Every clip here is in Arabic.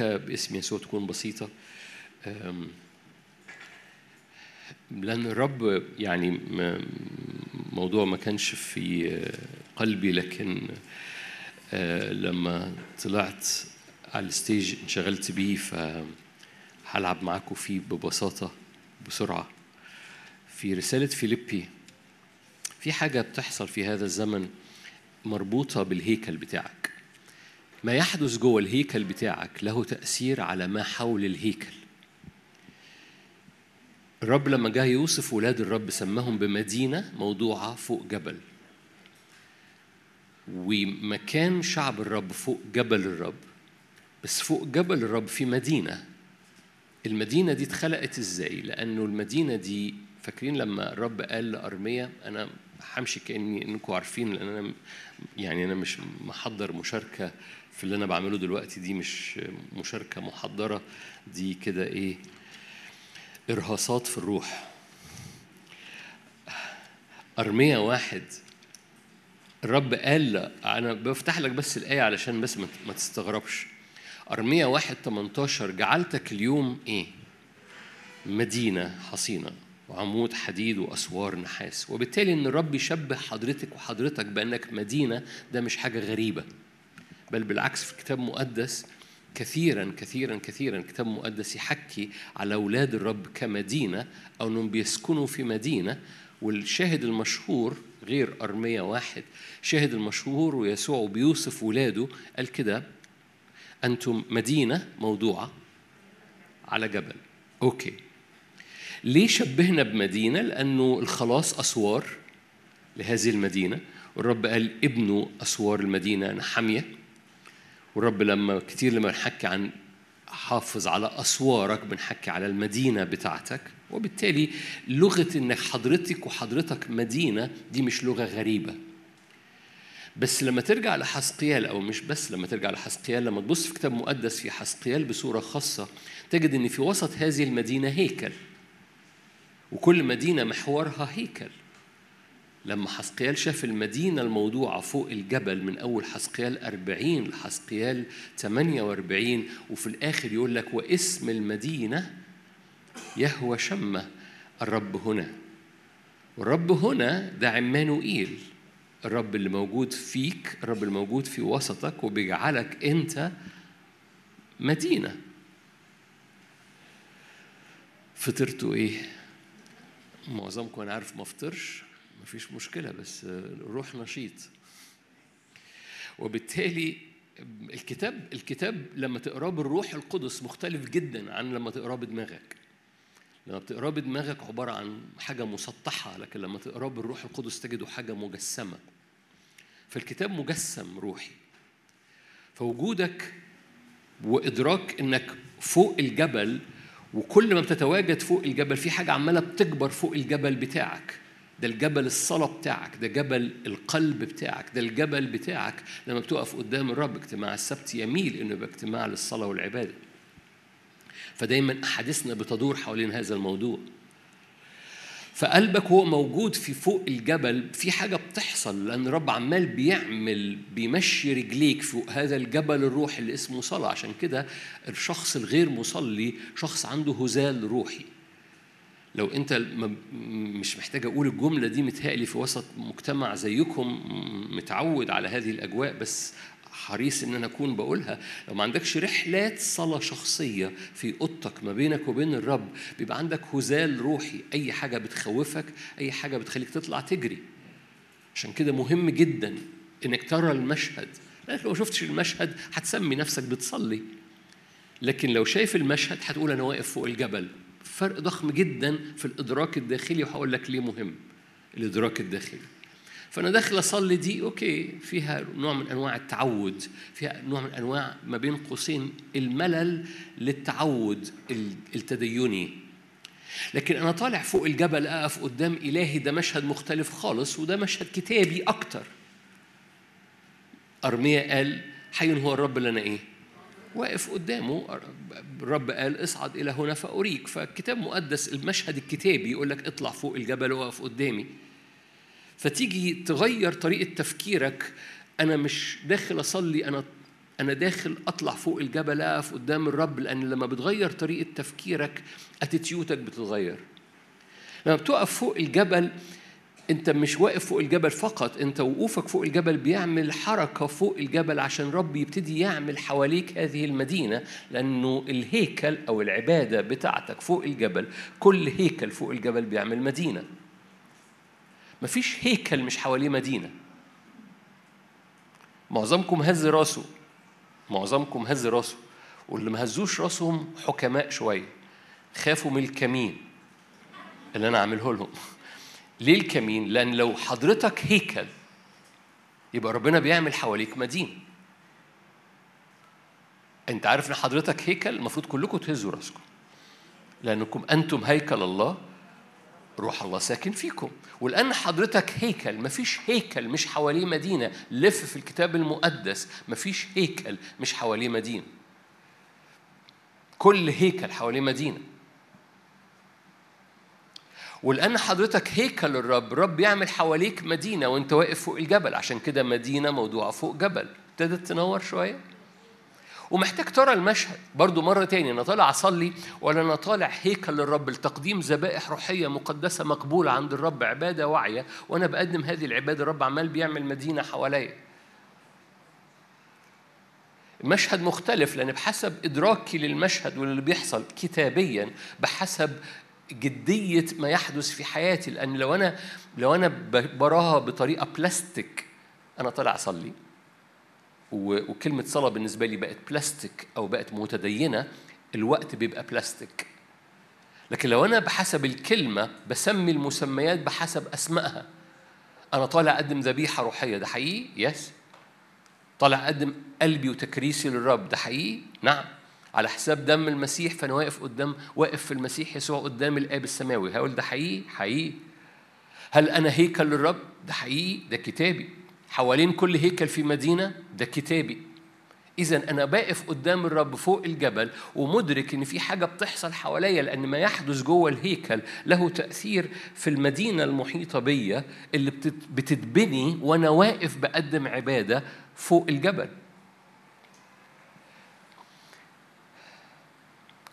البركة باسم يسوع تكون بسيطة. لأن الرب يعني موضوع ما كانش في قلبي، لكن لما طلعت على الستيج انشغلت بيه، فهلعب معاكم فيه ببساطة بسرعة. في رسالة فيليبي في حاجة بتحصل في هذا الزمن مربوطة بالهيكل بتاعك. ما يحدث جوه الهيكل بتاعك له تأثير على ما حول الهيكل. الرب لما جاء يوصف ولاد الرب سماهم بمدينة موضوعة فوق جبل، ومكان شعب الرب فوق جبل الرب، بس فوق جبل الرب في مدينة. المدينة دي اتخلقت ازاي؟ لأنه المدينة دي، فاكرين لما الرب قال لأرميا أنا همشي كأني إنكم عارفين، لأن أنا يعني أنا مش محضر مشاركة في اللي أنا بعمله دلوقتي، دي مش مشاركة محضرة، دي كده إيه، إرهاصات في الروح. أرميا واحد، الرب قال لا، أنا بفتح لك بس الآية علشان بس ما تستغربش. أرميا 1:18 جعلتك اليوم إيه؟ مدينة حصينة وعمود حديد وأسوار نحاس. وبالتالي إن الرب يشبه حضرتك وحضرتك بأنك مدينة، ده مش حاجة غريبة، بل بالعكس في الكتاب المقدس كثيراً كثيراً كثيراً كتاب مقدس يحكي على أولاد الرب كمدينة، أو أنهم بيسكنوا في مدينة. والشاهد المشهور غير أرميا واحد، شاهد المشهور ويسوع بيوصف ولاده قال كده أنتم مدينة موضوعة على جبل. أوكي، ليه شبهنا بمدينة؟ لأنه الخلاص أسوار لهذه المدينة، والرب قال ابنه أسوار المدينة نحمية. والرب لما كتير لما نحكي عن حافظ على أسوارك بنحكي على المدينة بتاعتك. وبالتالي لغة إنك حضرتك وحضرتك مدينة دي مش لغة غريبة. بس لما ترجع لحزقيال، أو مش بس لما ترجع لحزقيال، لما تبص في كتاب مقدس في حزقيال بصورة خاصة تجد إن في وسط هذه المدينة هيكل، وكل مدينة محورها هيكل. لما حزقيال شاف المدينة الموضوعة فوق الجبل من أول حزقيال 40 لحزقيال 48، وفي الآخر يقول لك واسم المدينة يهوى شمة، الرب هنا. والرب هنا ده عمانوئيل، الرب اللي موجود فيك، الرب اللي موجود في وسطك، وبيجعلك أنت مدينة. فطرتوا إيه؟ معظمكم أنا عارف مفطرش، مفيش مشكلة، بس روح نشيط. وبالتالي الكتاب لما تقراه بالروح القدس مختلف جدا عن لما تقراه بدماغك. لما بتقراه بدماغك عبارة عن حاجة مسطحة، لكن لما تقراه بالروح القدس تجده حاجة مجسمة. فالكتاب مجسم روحي. فوجودك وإدراك إنك فوق الجبل، وكل ما بتتواجد فوق الجبل في حاجة عمالة بتكبر فوق الجبل بتاعك. ده الجبل الصلاة بتاعك، ده جبل القلب بتاعك، ده الجبل بتاعك لما بتقف قدام الرب. اجتماع السبت يميل إنه يبقى اجتماع للصلاة والعبادة، فدايما أحاديثنا بتدور حوالين هذا الموضوع. فقلبك هو موجود في فوق الجبل، في حاجة بتحصل لأن الرب عمال بيمشي رجليك فوق هذا الجبل الروحي اللي اسمه صلاة. عشان كده الشخص الغير مصلي شخص عنده هزال روحي. لو أنت مش محتاج أقول الجملة دي، متهيألي في وسط مجتمع زيكم متعود على هذه الأجواء، بس حريص إن أنا أكون بقولها. لو ما عندكش رحلات صلاة شخصية في أوضتك ما بينك وبين الرب، بيبقى عندك هزال روحي. أي حاجة بتخوفك، أي حاجة بتخليك تطلع تجري. عشان كده مهم جدا إنك ترى المشهد، لأنك لو شفتش المشهد هتسمي نفسك بتصلي، لكن لو شايف المشهد هتقول أنا واقف فوق الجبل. فرق ضخم جدا في الإدراك الداخلي، وهقول لك ليه مهم الإدراك الداخلي. فأنا داخل أصلي دي أوكي، فيها نوع من أنواع التعود، فيها نوع من أنواع ما بين قوسين الملل للتعود التديني. لكن أنا طالع فوق الجبل أقف قدام إلهي، ده مشهد مختلف خالص، وده مشهد كتابي أكتر. أرميا قال حي هو الرب اللي أنا إيه؟ واقف قدامه. الرب قال اصعد إلى هنا فأريك. فالكتاب مقدس المشهد الكتابي يقول لك اطلع فوق الجبل واقف قدامي. فتيجي تغير طريقة تفكيرك، أنا مش داخل أصلي، أنا أنا داخل أطلع فوق الجبل أقف قدام الرب، لأن لما بتغير طريقة تفكيرك اتيتيودك بتتغير. لما بتقف فوق الجبل أنت مش واقف فوق الجبل فقط، أنت وقوفك فوق الجبل بيعمل حركة فوق الجبل عشان رب يبتدي يعمل حواليك هذه المدينة، لأنه الهيكل أو العبادة بتاعتك فوق الجبل، كل هيكل فوق الجبل بيعمل مدينة. مفيش هيكل مش حواليه مدينة. معظمكم هز راسه، معظمكم هز راسه، واللي ما هزوش راسهم حكماء شوية، خافوا من الكمين اللي أنا عامله لهم. ليه الكمين؟ لأن لو حضرتك هيكل يبقى ربنا بيعمل حواليك مدينة. أنت عارف إن حضرتك هيكل، المفروض كلكم تهزوا راسكم، لأنكم أنتم هيكل الله، روح الله ساكن فيكم. ولأن حضرتك هيكل، مفيش هيكل مش حواليه مدينة. لف في الكتاب المقدس، مفيش هيكل مش حواليه مدينة، كل هيكل حواليه مدينة. ولأن حضرتك هيكل الرب، الرب يعمل حواليك مدينة وانت واقف فوق الجبل. عشان كده مدينة موضوعة فوق جبل. ابتدت تنور شوية، ومحتاج ترى المشهد برضو مرة تاني. أنا طالع أصلي ولا أنا طالع هيكل للرب لتقديم ذبائح روحية مقدسة مقبولة عند الرب، عبادة واعية، وأنا بقدم هذه العبادة الرب عمال بيعمل مدينة حواليا. المشهد مختلف، لأن بحسب إدراكي للمشهد واللي بيحصل كتابيا بحسب جدية ما يحدث في حياتي. لأن لو أنا براها بطريقة بلاستيك، أنا طالع أصلي وكلمة صلاة بالنسبة لي بقت بلاستيك أو بقت متدينة، الوقت بيبقى بلاستيك. لكن لو أنا بحسب الكلمة بسمي المسميات بحسب أسمائها، أنا طالع أقدم ذبيحة روحية، ده حقيقي، يس. طالع أقدم قلبي وتكريسي للرب، ده حقيقي، نعم، على حساب دم المسيح. فأنا واقف في المسيح يسوع قدام الآب السماوي. هقول ده حقيقي، حقيقي. هل أنا هيكل للرب؟ ده حقيقي، ده كتابي. حوالين كل هيكل في مدينة، ده كتابي. إذن أنا باقف قدام الرب فوق الجبل ومدرك إن في حاجة بتحصل حواليا، لأن ما يحدث جوه الهيكل له تأثير في المدينة المحيطة بيا اللي بتتبني وأنا واقف بقدم عبادة فوق الجبل.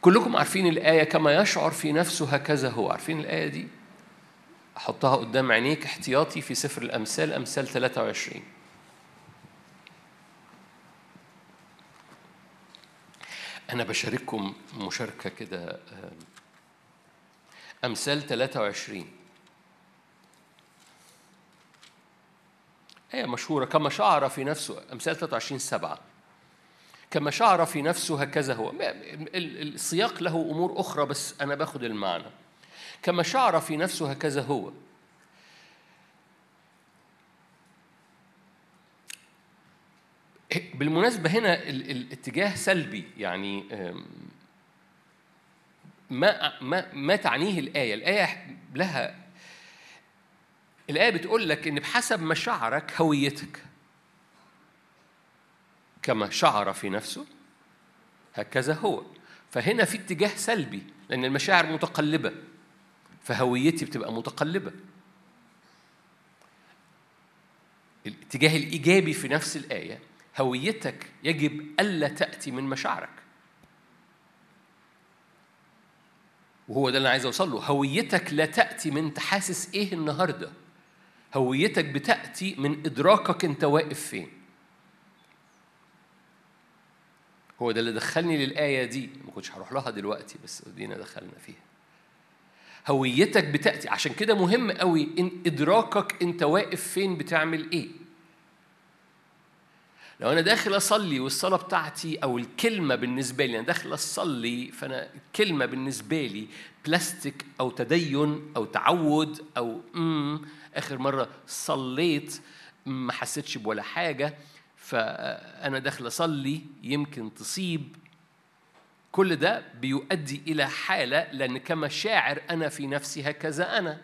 كلكم عارفين الآية كما يشعر في نفسه هكذا هو. عارفين الآية دي؟ أحطها قدام عينيك احتياطي في سفر الأمثال، أمثال 23. أنا بشارككم مشاركة كده، أمثال 23 آية مشهورة. كما شعر في نفسه، أمثال 23:7، كما شعر في نفسه هكذا هو. السياق له أمور أخرى بس أنا باخد المعنى. كما شعر في نفسه هكذا هو. بالمناسبة هنا الاتجاه سلبي، يعني ما تعنيه الآية. الآية بتقول لك إن بحسب مشاعرك هويتك. كما شعر في نفسه هكذا هو. فهنا في اتجاه سلبي، لأن المشاعر متقلبة، فهويتي بتبقى متقلبة. الاتجاه الإيجابي في نفس الآية، هويتك يجب ألا تأتي من مشاعرك. وهو ده اللي عايز أوصله، هويتك لا تأتي من أنت حاسس إيه النهاردة. هويتك بتأتي من إدراكك أنت واقف فين. هو ده اللي دخلني للآية دي، ما كنتش هروح لها دلوقتي بس دينا دخلنا فيها. هويتك بتأتي، عشان كده مهم قوي إن إدراكك أنت واقف فين بتعمل إيه. لو أنا داخل أصلي والصلاة بتاعتي أو الكلمة بالنسبة لي، أنا داخل أصلي، فأنا الكلمة بالنسبة لي بلاستيك أو تدين أو تعود أو آخر مرة صليت ما حسيتش بولا حاجة، فأنا داخل أصلي يمكن تصيب. كل ده بيؤدي إلى حالة، لأن كما شاعر أنا في نفسي هكذا أنا.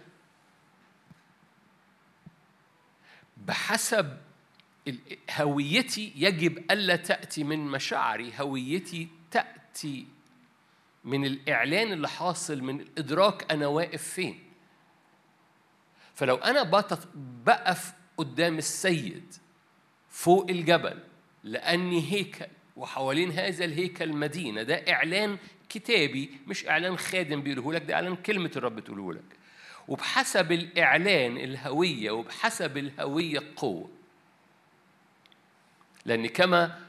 بحسب هويتي يجب ألا تأتي من مشاعري. هويتي تأتي من الإعلان اللي حاصل، من الإدراك أنا واقف فين. فلو أنا بقف قدام السيد فوق الجبل لأني هيكل وحوالين هذا الهيكل مدينة. ده إعلان كتابي مش إعلان خادم بيقوله لك، ده إعلان كلمة الرب بتقوله لك. وبحسب الإعلان الهوية، وبحسب الهوية قوة. لأن كما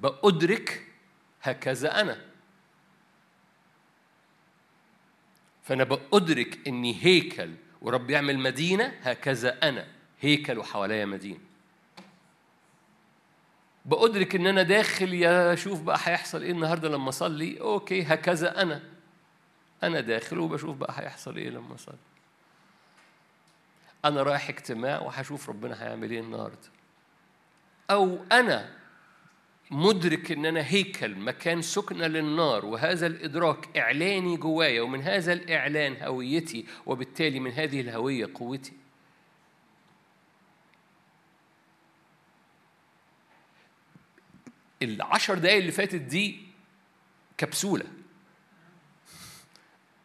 بأدرك هكذا أنا، فأنا بأدرك أني هيكل ورب يعمل مدينة. هكذا أنا هيكل وحواليا مدينة. بأدرك أن أنا داخل، يا شوف بقى هيحصل إيه النهاردة لما أصلي. أوكي، هكذا أنا داخل وبشوف بقى هيحصل إيه لما أصلي. أنا رايح اجتماع وهشوف ربنا هيعمل إيه النهاردة. أو أنا مدرك أن أنا هيكل، مكان سكنة للنار، وهذا الإدراك إعلاني جوايا، ومن هذا الإعلان هويتي، وبالتالي من هذه الهوية قوتي. العشر دقايق اللي فاتت دي كبسولة.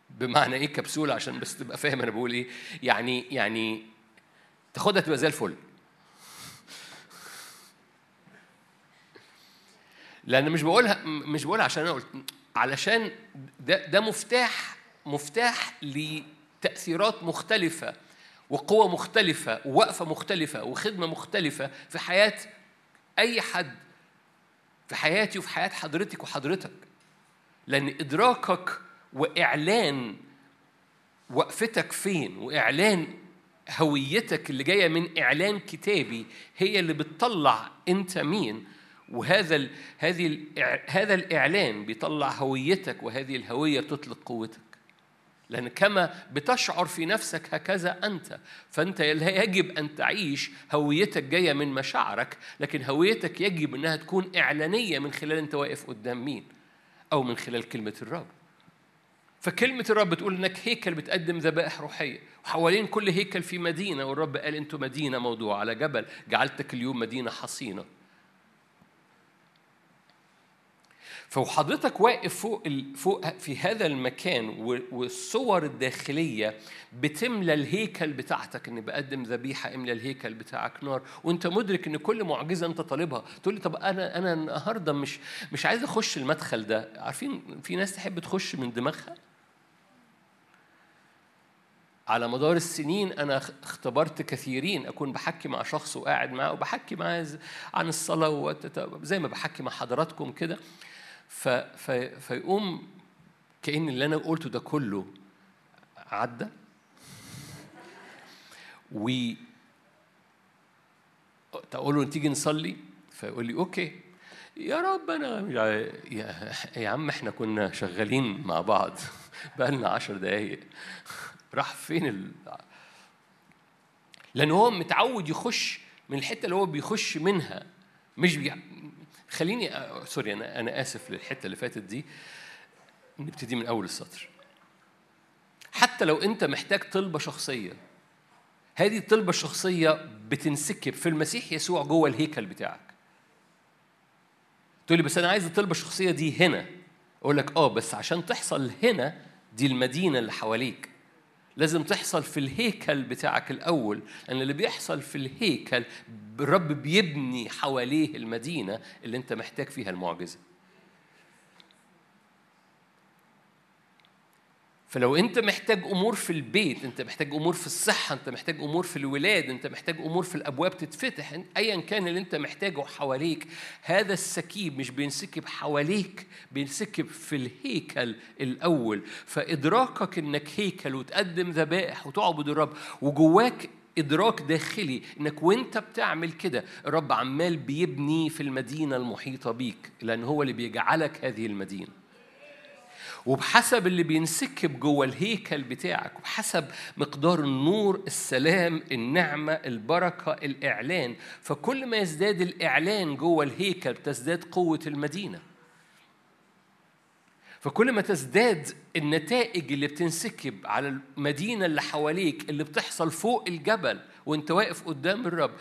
بمعنى إيه كبسولة؟ عشان بس تبقى فاهم أنا بقول إيه. يعني تاخدها تبقى زي الفل. لأن مش بقولها عشان أنا قلت، علشان ده مفتاح لتأثيرات مختلفة وقوة مختلفة ووقفة مختلفة وخدمة مختلفة في حياة أي حد، في حياتي وفي حياة حضرتك وحضرتك. لأن إدراكك وإعلان وقفتك فين وإعلان هويتك اللي جاية من إعلان كتابي هي اللي بتطلع أنت مين. هذا الإعلان بيطلع هويتك، وهذه الهوية بتطلق قوتك. لأن كما بتشعر في نفسك هكذا أنت، فأنت يجب أن تعيش هويتك جاية من مشاعرك، لكن هويتك يجب أنها تكون إعلانية من خلال أنت واقف قدام مين، أو من خلال كلمة الرب. فكلمة الرب بتقول إنك هيكل بتقدم ذبائح روحية، وحوالين كل هيكل في مدينة. والرب قال أنتوا مدينة موضوعة على جبل، جعلتك اليوم مدينة حصينة. فحضرتك واقف فوق في هذا المكان، والصور الداخلية بتملى الهيكل بتاعتك. إن بقدم ذبيحة إملى الهيكل بتاعك نار، وأنت مدرك إن كل معجزة أنت طالبها. تقول لي طب أنا النهاردة مش عايز أخش المدخل ده. عارفين في ناس تحب تخش من دماغها. على مدار السنين أنا اختبرت كثيرين أكون بحكي مع شخص وقاعد معه وبحكي معه عن الصلاة زي ما بحكي مع حضراتكم كده، فيقوم كأن اللي أنا قلته ده كله عدى تقول له تيجي نصلي، فيقول لي أوكي يا رب. أنا يا عم إحنا كنا شغالين مع بعض بقالنا 10 دقايق، راح فين لأنه هو متعود يخش من الحتة اللي هو بيخش منها. مش خليني سوري، أنا آسف للحتة اللي فاتت دي. نبتدي من أول السطر. حتى لو أنت محتاج طلبة شخصية، هذه الطلبة الشخصية بتنسكب في المسيح يسوع جوه الهيكل بتاعك. تقولي بس أنا عايز الطلبة الشخصية دي هنا. أقولك بس عشان تحصل هنا، دي المدينة اللي حواليك، لازم تحصل في الهيكل بتاعك الأول. أن اللي بيحصل في الهيكل الرب بيبني حواليه المدينة اللي أنت محتاج فيها المعجزة. فلو أنت محتاج أمور في البيت، أنت محتاج أمور في الصحة، أنت محتاج أمور في الولاد، أنت محتاج أمور في الأبواب تتفتح، أيا كان اللي أنت محتاجه حواليك، هذا السكيب مش بينسكب حواليك، بينسكب في الهيكل الأول. فإدراكك أنك هيكل وتقدم ذبائح وتعبد الرب، وجواك إدراك داخلي أنك وإنت بتعمل كده الرب عمال بيبني في المدينة المحيطة بيك، لأن هو اللي بيجعلك هذه المدينة. وبحسب اللي بينسكب جوه الهيكل بتاعك، وبحسب مقدار النور، السلام، النعمة، البركة، الإعلان، فكل ما يزداد الإعلان جوه الهيكل تزداد قوة المدينة. فكل ما تزداد النتائج اللي بتنسكب على المدينة اللي حواليك، اللي بتحصل فوق الجبل وانت واقف قدام الرب،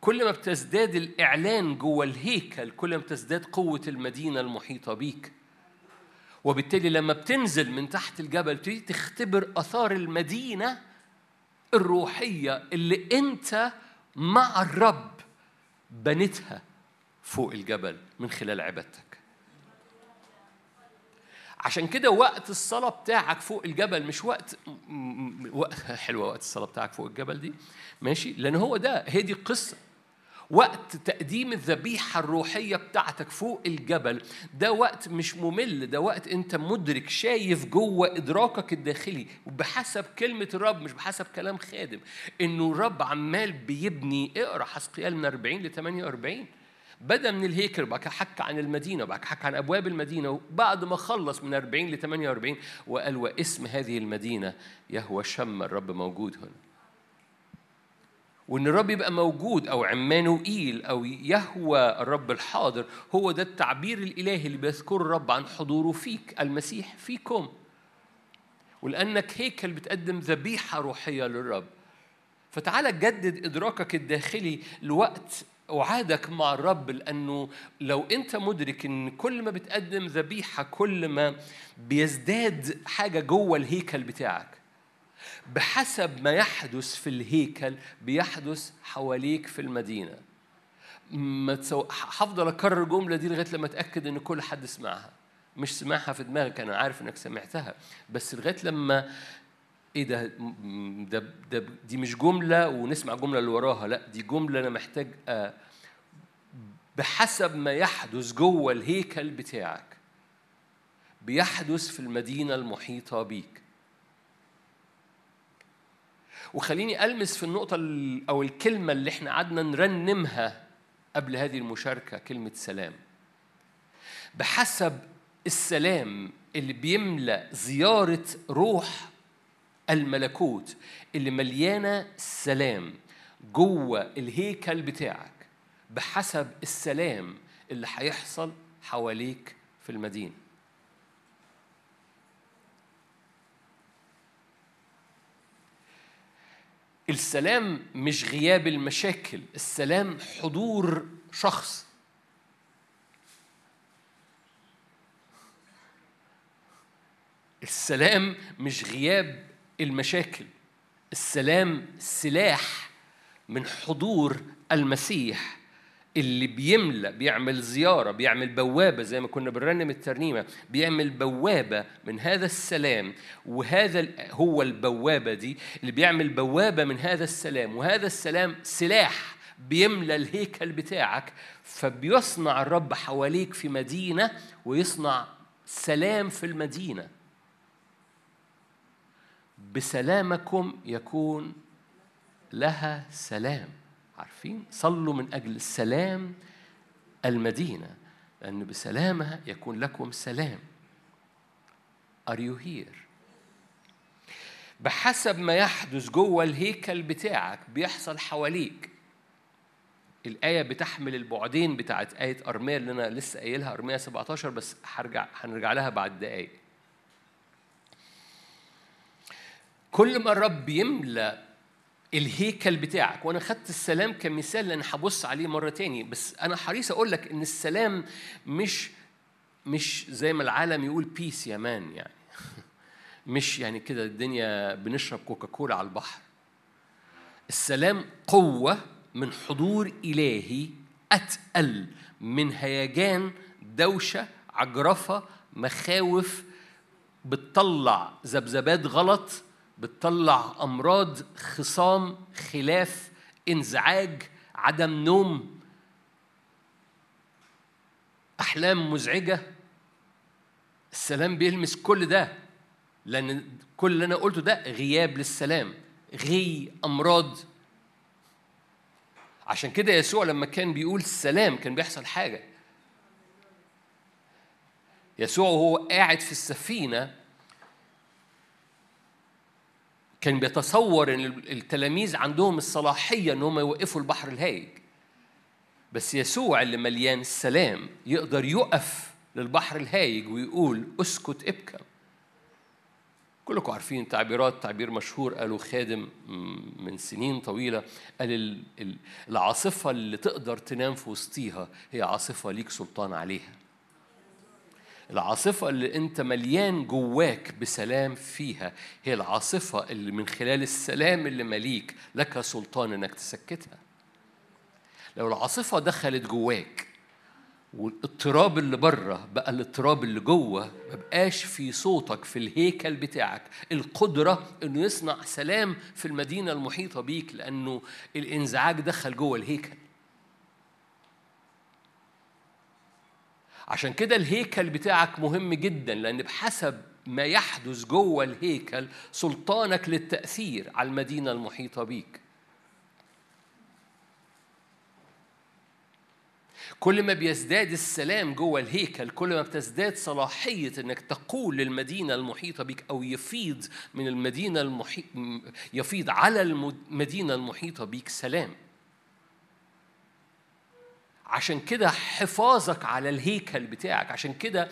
كل ما بتزداد الإعلان جوه الهيكل، كل ما تزداد قوة المدينة المحيطة بيك. وبالتالي لما بتنزل من تحت الجبل تختبر آثار المدينة الروحية اللي أنت مع الرب بنتها فوق الجبل من خلال عبادتك. عشان كده وقت الصلاة بتاعك فوق الجبل مش وقت حلوة. وقت الصلاة بتاعك فوق الجبل دي ماشي، لأن هو ده، هي دي القصة. وقت تقديم الذبيحة الروحية بتاعتك فوق الجبل ده وقت مش ممل، ده وقت أنت مدرك، شايف جوه إدراكك الداخلي وبحسب كلمة الرب مش بحسب كلام خادم، إنه الرب عمال بيبني. اقرأ حزقيال من 40 ل 48. بدأ من الهيكل، بعد حكى عن المدينة، بعد حكى عن أبواب المدينة، وبعد ما خلص من 40 ل 48 وقال واسم هذه المدينة يهوى شم، الرب موجود هنا. وإن الرب يبقى موجود أو عمانوئيل أو يهوى الرب الحاضر، هو ده التعبير الإلهي اللي بيذكر الرب عن حضوره فيك، المسيح فيكم. ولأنك هيكل بتقدم ذبيحة روحية للرب، فتعال جدد إدراكك الداخلي لوقت وعادك مع الرب. لأنه لو أنت مدرك أن كل ما بتقدم ذبيحة كل ما بيزداد حاجة جوه الهيكل بتاعك، بحسب ما يحدث في الهيكل بيحدث حواليك في المدينة. هفضل أكرر الجملة دي لغاية لما أتأكد أن كل حد سمعها، مش سمعها في دماغك، أنا عارف أنك سمعتها، بس لغاية لما إيه ده دي مش جملة ونسمع جملة اللي وراها، لا دي جملة أنا محتاج. بحسب ما يحدث جوه الهيكل بتاعك بيحدث في المدينة المحيطة بيك. وخليني ألمس في النقطة أو الكلمة اللي احنا قعدنا نرنمها قبل هذه المشاركة، كلمة سلام. بحسب السلام اللي بيملأ زيارة روح الملكوت اللي مليانة السلام جوه الهيكل بتاعك، بحسب السلام اللي هيحصل حواليك في المدينة. السلام مش غياب المشاكل، السلام حضور شخص. السلام مش غياب المشاكل، السلام سلاح من حضور المسيح اللي بيملأ، بيعمل زيارة، بيعمل بوابة، زي ما كنا بنرنم الترنيمة، بيعمل بوابة من هذا السلام. وهذا هو البوابة دي اللي بيعمل بوابة من هذا السلام، وهذا السلام سلاح بيملأ الهيكل بتاعك. فبيصنع الرب حواليك في مدينة ويصنع سلام في المدينة. بسلامكم يكون لها سلام. عارفين؟ صلوا من أجل السلام المدينة، لأن بسلامها يكون لكم سلام. Are you here؟ بحسب ما يحدث جوه الهيكل بتاعك بيحصل حواليك. الآية بتحمل البعدين بتاعت آية أرميا اللي أنا لسه قايلها، أرميا 17، بس هنرجع لها بعد دقايق. كل ما الرب يملأ الهيكل بتاعك، وأنا خدت السلام كمثال لأن هبص عليه مرة تاني، بس أنا حريص أقولك إن السلام مش زي ما العالم يقول بيس يا مان، يعني مش يعني كده الدنيا بنشرب كوكاكولا على البحر. السلام قوة من حضور إلهي أتقل من هيجان، دوشة، عجرفة، مخاوف بتطلع ذبذبات غلط، بتطلع أمراض، خصام، خلاف، انزعاج، عدم نوم، أحلام مزعجة. السلام بيلمس كل ده، لأن كل اللي أنا قلته ده غياب للسلام، أمراض. عشان كده يسوع لما كان بيقول السلام كان بيحصل حاجة. يسوع وهو قاعد في السفينة كان بيتصور ان التلاميذ عندهم الصلاحيه ان هم يوقفوا البحر الهايج، بس يسوع اللي مليان السلام يقدر يقف للبحر الهايج ويقول اسكت ابكم. كلكم عارفين تعبيرات، تعبير مشهور قالوا خادم من سنين طويله، قال العاصفه اللي تقدر تنام في وسطيها هي عاصفه ليك سلطان عليها. العاصفة اللي أنت مليان جواك بسلام فيها هي العاصفة اللي من خلال السلام اللي مليك لك سلطان أنك تسكتها. لو العاصفة دخلت جواك والاضطراب اللي بره بقى الاضطراب اللي جوه، ما بقاش في صوتك في الهيكل بتاعك القدرة انه يصنع سلام في المدينة المحيطة بيك، لانه الانزعاج دخل جوه الهيكل. عشان كده الهيكل بتاعك مهم جدا، لان بحسب ما يحدث جوه الهيكل سلطانك للتأثير على المدينة المحيطة بيك. كل ما بيزداد السلام جوه الهيكل، كل ما بتزداد صلاحية انك تقول للمدينة المحيطة بيك، او يفيض من المدينة يفيض على المدينة المحيطة بيك سلام. عشان كده حفاظك على الهيكل بتاعك، عشان كده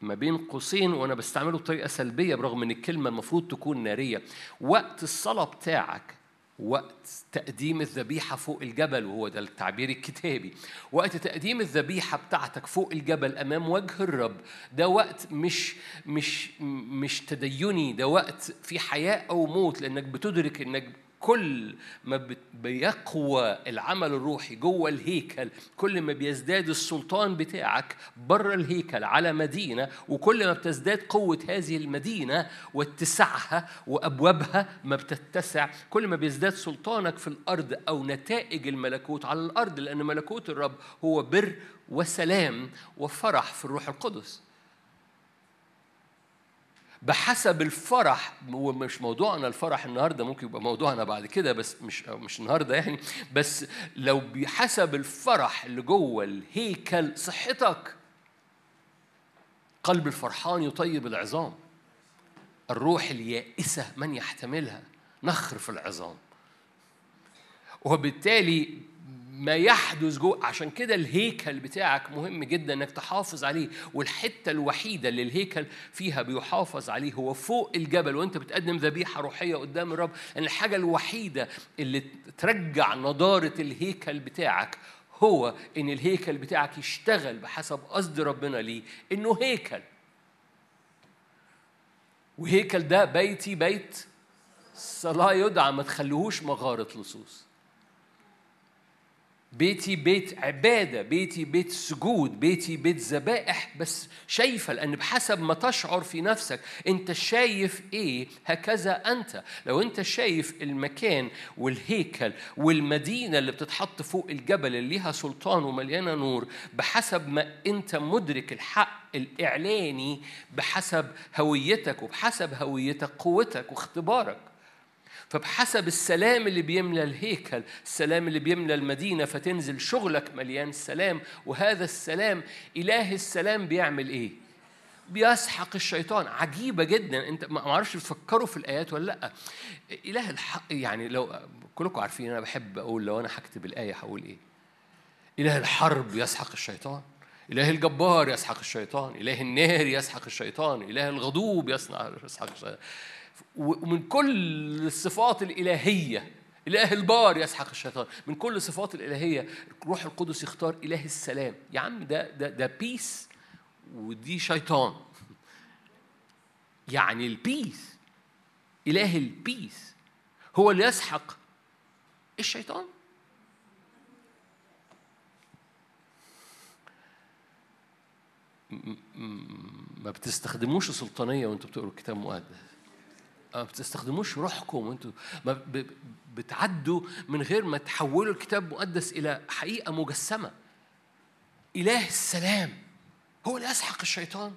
ما بين قوسين وانا بستعمله بطريقة سلبية برغم ان الكلمة المفروض تكون نارية، وقت الصلاة بتاعك، وقت تقديم الذبيحة فوق الجبل، وهو ده التعبير الكتابي، وقت تقديم الذبيحة بتاعتك فوق الجبل أمام وجه الرب، ده وقت مش تديني، ده وقت في حياة أو موت، لأنك بتدرك أنك كل ما بيقوى العمل الروحي جوه الهيكل، كل ما بيزداد السلطان بتاعك بره الهيكل على مدينة، وكل ما بتزداد قوة هذه المدينة واتساعها وأبوابها ما بتتسع، كل ما بيزداد سلطانك في الأرض أو نتائج الملكوت على الأرض، لأن ملكوت الرب هو بر وسلام وفرح في الروح القدس. بحسب الفرح، ومش موضوعنا الفرح النهارده، ممكن يبقى موضوعنا بعد كده بس مش النهارده يعني، بس لو بحسب الفرح اللي جوه الهيكل صحتك. قلب الفرحان يطيب العظام، الروح اليائسة من يحتملها نخر في العظام، وبالتالي ما يحدث جوه. عشان كده الهيكل بتاعك مهم جدا انك تحافظ عليه، والحته الوحيده اللي الهيكل فيها بيحافظ عليه هو فوق الجبل، وانت بتقدم ذبيحه روحيه قدام الرب، ان الحاجه الوحيده اللي ترجع نضاره الهيكل بتاعك هو ان الهيكل بتاعك يشتغل بحسب قصد ربنا ليه، انه هيكل، وهيكل ده بيتي بيت صلاه يدعى، ما تخليهوش مغاره لصوص. بيتي بيت عبادة، بيتي بيت سجود، بيتي بيت ذبائح بس شايفة، لأن بحسب ما تشعر في نفسك أنت شايف إيه هكذا أنت. لو أنت شايف المكان والهيكل والمدينة اللي بتتحط فوق الجبل اللي لها سلطان ومليانة نور، بحسب ما أنت مدرك الحق الإعلاني بحسب هويتك، وبحسب هويتك قوتك واختبارك. فبحسب السلام اللي بيملى الهيكل، السلام اللي بيملى المدينة، فتنزل شغلك مليان سلام. وهذا السلام، إله السلام بيعمل إيه؟ بيسحق الشيطان. عجيبة جداً، أنت ما عارفش تفكروا في الآيات ولا لأ؟ إله الحق، يعني لو كلكم عارفين أنا بحب أقول، لو أنا هكتب الآية هقول إيه؟ إله الحرب يسحق الشيطان، إله الجبار يسحق الشيطان، إله النار يسحق الشيطان، إله الغضوب يسحق الشيطان، ومن كل الصفات الإلهية، إله البار يسحق الشيطان، من كل الصفات الإلهية روح القدس يختار إله السلام. يا عم ده بيس ودي شيطان، يعني البيس، إله البيس هو اللي يسحق الشيطان. ما بتستخدموش سلطانية وانتوا بتقروا الكتاب المقدس، ما بتستخدموش روحكم وانتوا بتعدوا من غير ما تحولوا الكتاب المقدس إلى حقيقة مجسمة. إله السلام هو اللي يسحق الشيطان.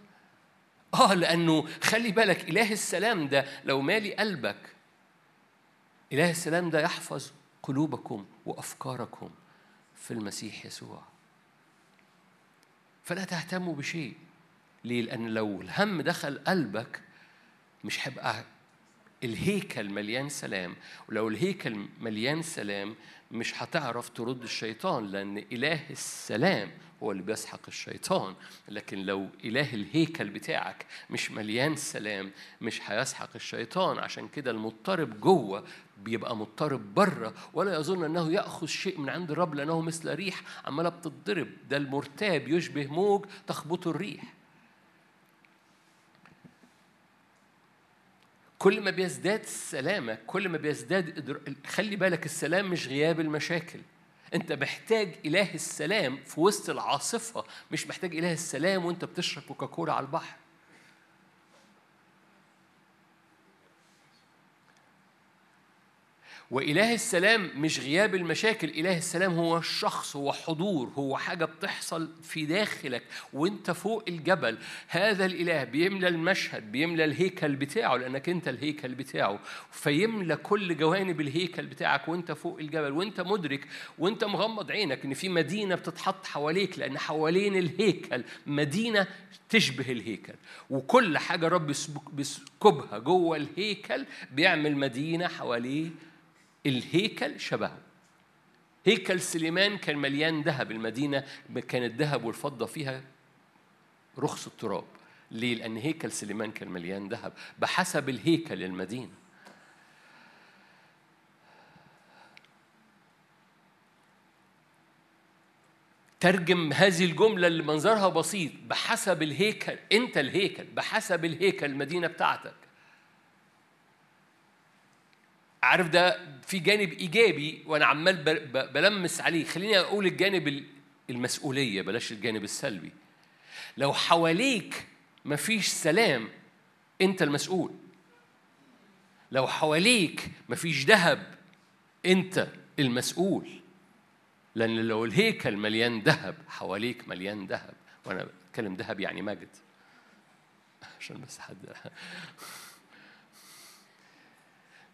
لأنه خلي بالك، إله السلام ده لو مالي قلبك، إله السلام ده يحفظ قلوبكم وأفكاركم في المسيح يسوع. فلا تهتموا بشيء. ليه؟ لأن لو الهم دخل قلبك مش هيبقى الهيكل مليان سلام، ولو الهيكل مليان سلام مش هتعرف ترد الشيطان، لأن إله السلام هو اللي بيسحق الشيطان. لكن لو إله الهيكل بتاعك مش مليان سلام مش هيسحق الشيطان. عشان كده المضطرب جوه بيبقى مضطرب بره، ولا يظن أنه يأخذ شيء من عند الرب، لأنه مثل ريح عمالة بتضرب. ده المرتاب يشبه موج تخبط الريح. كل ما بيزداد سلامك، كل ما بيزداد خلي بالك، السلام مش غياب المشاكل، أنت محتاج إله السلام في وسط العاصفة، مش محتاج إله السلام وأنت بتشرب كوكاكولا على البحر. وإله السلام مش غياب المشاكل، إله السلام هو الشخص، هو حضور، هو حاجة بتحصل في داخلك وانت فوق الجبل. هذا الإله بيملى المشهد، بيملى الهيكل بتاعه، لأنك انت الهيكل بتاعه، فيملى كل جوانب الهيكل بتاعك وانت فوق الجبل، وانت مدرك وانت مغمض عينك ان في مدينة بتتحط حواليك، لأن حوالين الهيكل مدينة تشبه الهيكل، وكل حاجة رب بيسكبها جوه الهيكل بيعمل مدينة حواليه الهيكل شبهه. هيكل سليمان كان مليان ذهب، المدينة كان الذهب والفضة فيها رخص التراب. ليه؟ لأن هيكل سليمان كان مليان ذهب بحسب الهيكل المدينة. ترجم هذه الجملة اللي منظرها بسيط، بحسب الهيكل، أنت الهيكل، بحسب الهيكل المدينة بتاعتك. عارف ده في جانب إيجابي وأنا عمال بلمس عليه، خليني أقول الجانب المسؤولية بلاش الجانب السلبي. لو حواليك مفيش سلام أنت المسؤول، لو حواليك مفيش ذهب أنت المسؤول، لأن لو الهيكل مليان ذهب حواليك مليان ذهب، وأنا بتكلم ذهب يعني مجد عشان بس حد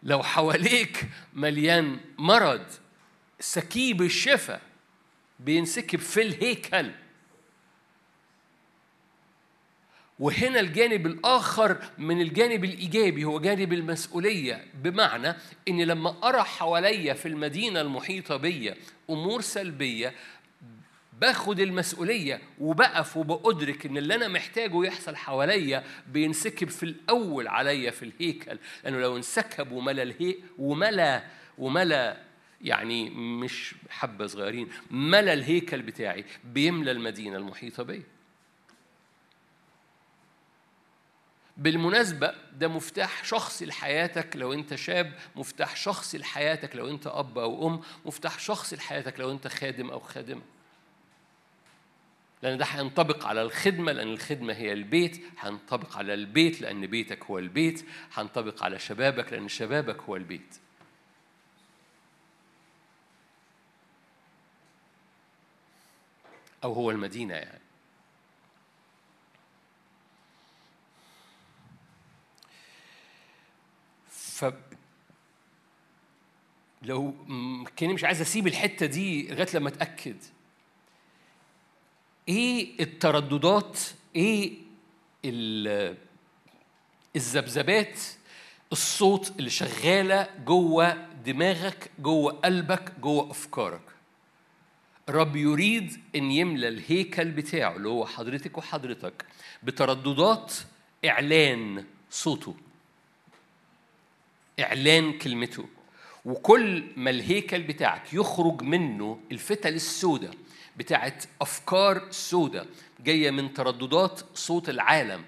لو حواليك مليان مرض، سكيب الشفاء بينسكب في الهيكل. وهنا الجانب الآخر من الجانب الإيجابي هو جانب المسؤولية، بمعنى إن لما أرى حواليا في المدينة المحيطة بيا أمور سلبية باخد المسؤولية وبقف وبأدرك إن اللي أنا محتاجه يحصل حواليا بينسكب في الأول عليا في الهيكل. لأنه لو انسكب وملا الهيكل وملا يعني مش حبة صغيرين، ملا الهيكل بتاعي بيملى المدينة المحيطة بي. بالمناسبة ده مفتاح شخصي لحياتك لو أنت شاب، مفتاح شخصي لحياتك لو أنت أب أو أم، مفتاح شخصي لحياتك لو أنت خادم أو خادمة. لأن ده هينطبق على الخدمة، لأن الخدمة هي البيت، هينطبق على البيت لأن بيتك هو البيت، هينطبق على شبابك لأن شبابك هو البيت. أو هو المدينة يعني. لو كان مش عايز أسيب الحتة دي لغاية لما أتأكد إيه الترددات، إيه الذبذبات، الصوت اللي شغالة جوه دماغك، جوه قلبك، جوه أفكارك. رب يريد أن يملى الهيكل بتاعه اللي هو حضرتك وحضرتك بترددات إعلان صوته، إعلان كلمته. وكل ما الهيكل بتاعك يخرج منه الفتل السوداء بتاعت أفكار سودة جاية من ترددات صوت العالم،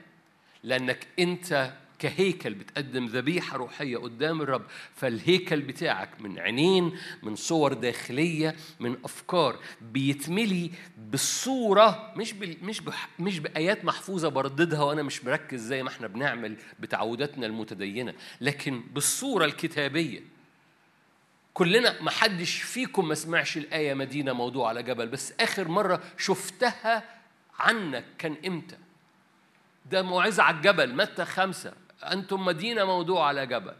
لأنك أنت كهيكل بتقدم ذبيحة روحية قدام الرب، فالهيكل بتاعك من عينين، من صور داخلية، من أفكار، بيتملي بالصورة، مش بآيات محفوظة برددها وأنا مش مركز زي ما احنا بنعمل بتعوداتنا المتدينة، لكن بالصورة الكتابية. كلنا ما حدش فيكم ما سمعش الآية مدينة موضوع على جبل، بس آخر مرة شفتها عنك كان إمتى؟ ده موعظة على الجبل، متى 5، أنتم مدينة موضوع على جبل.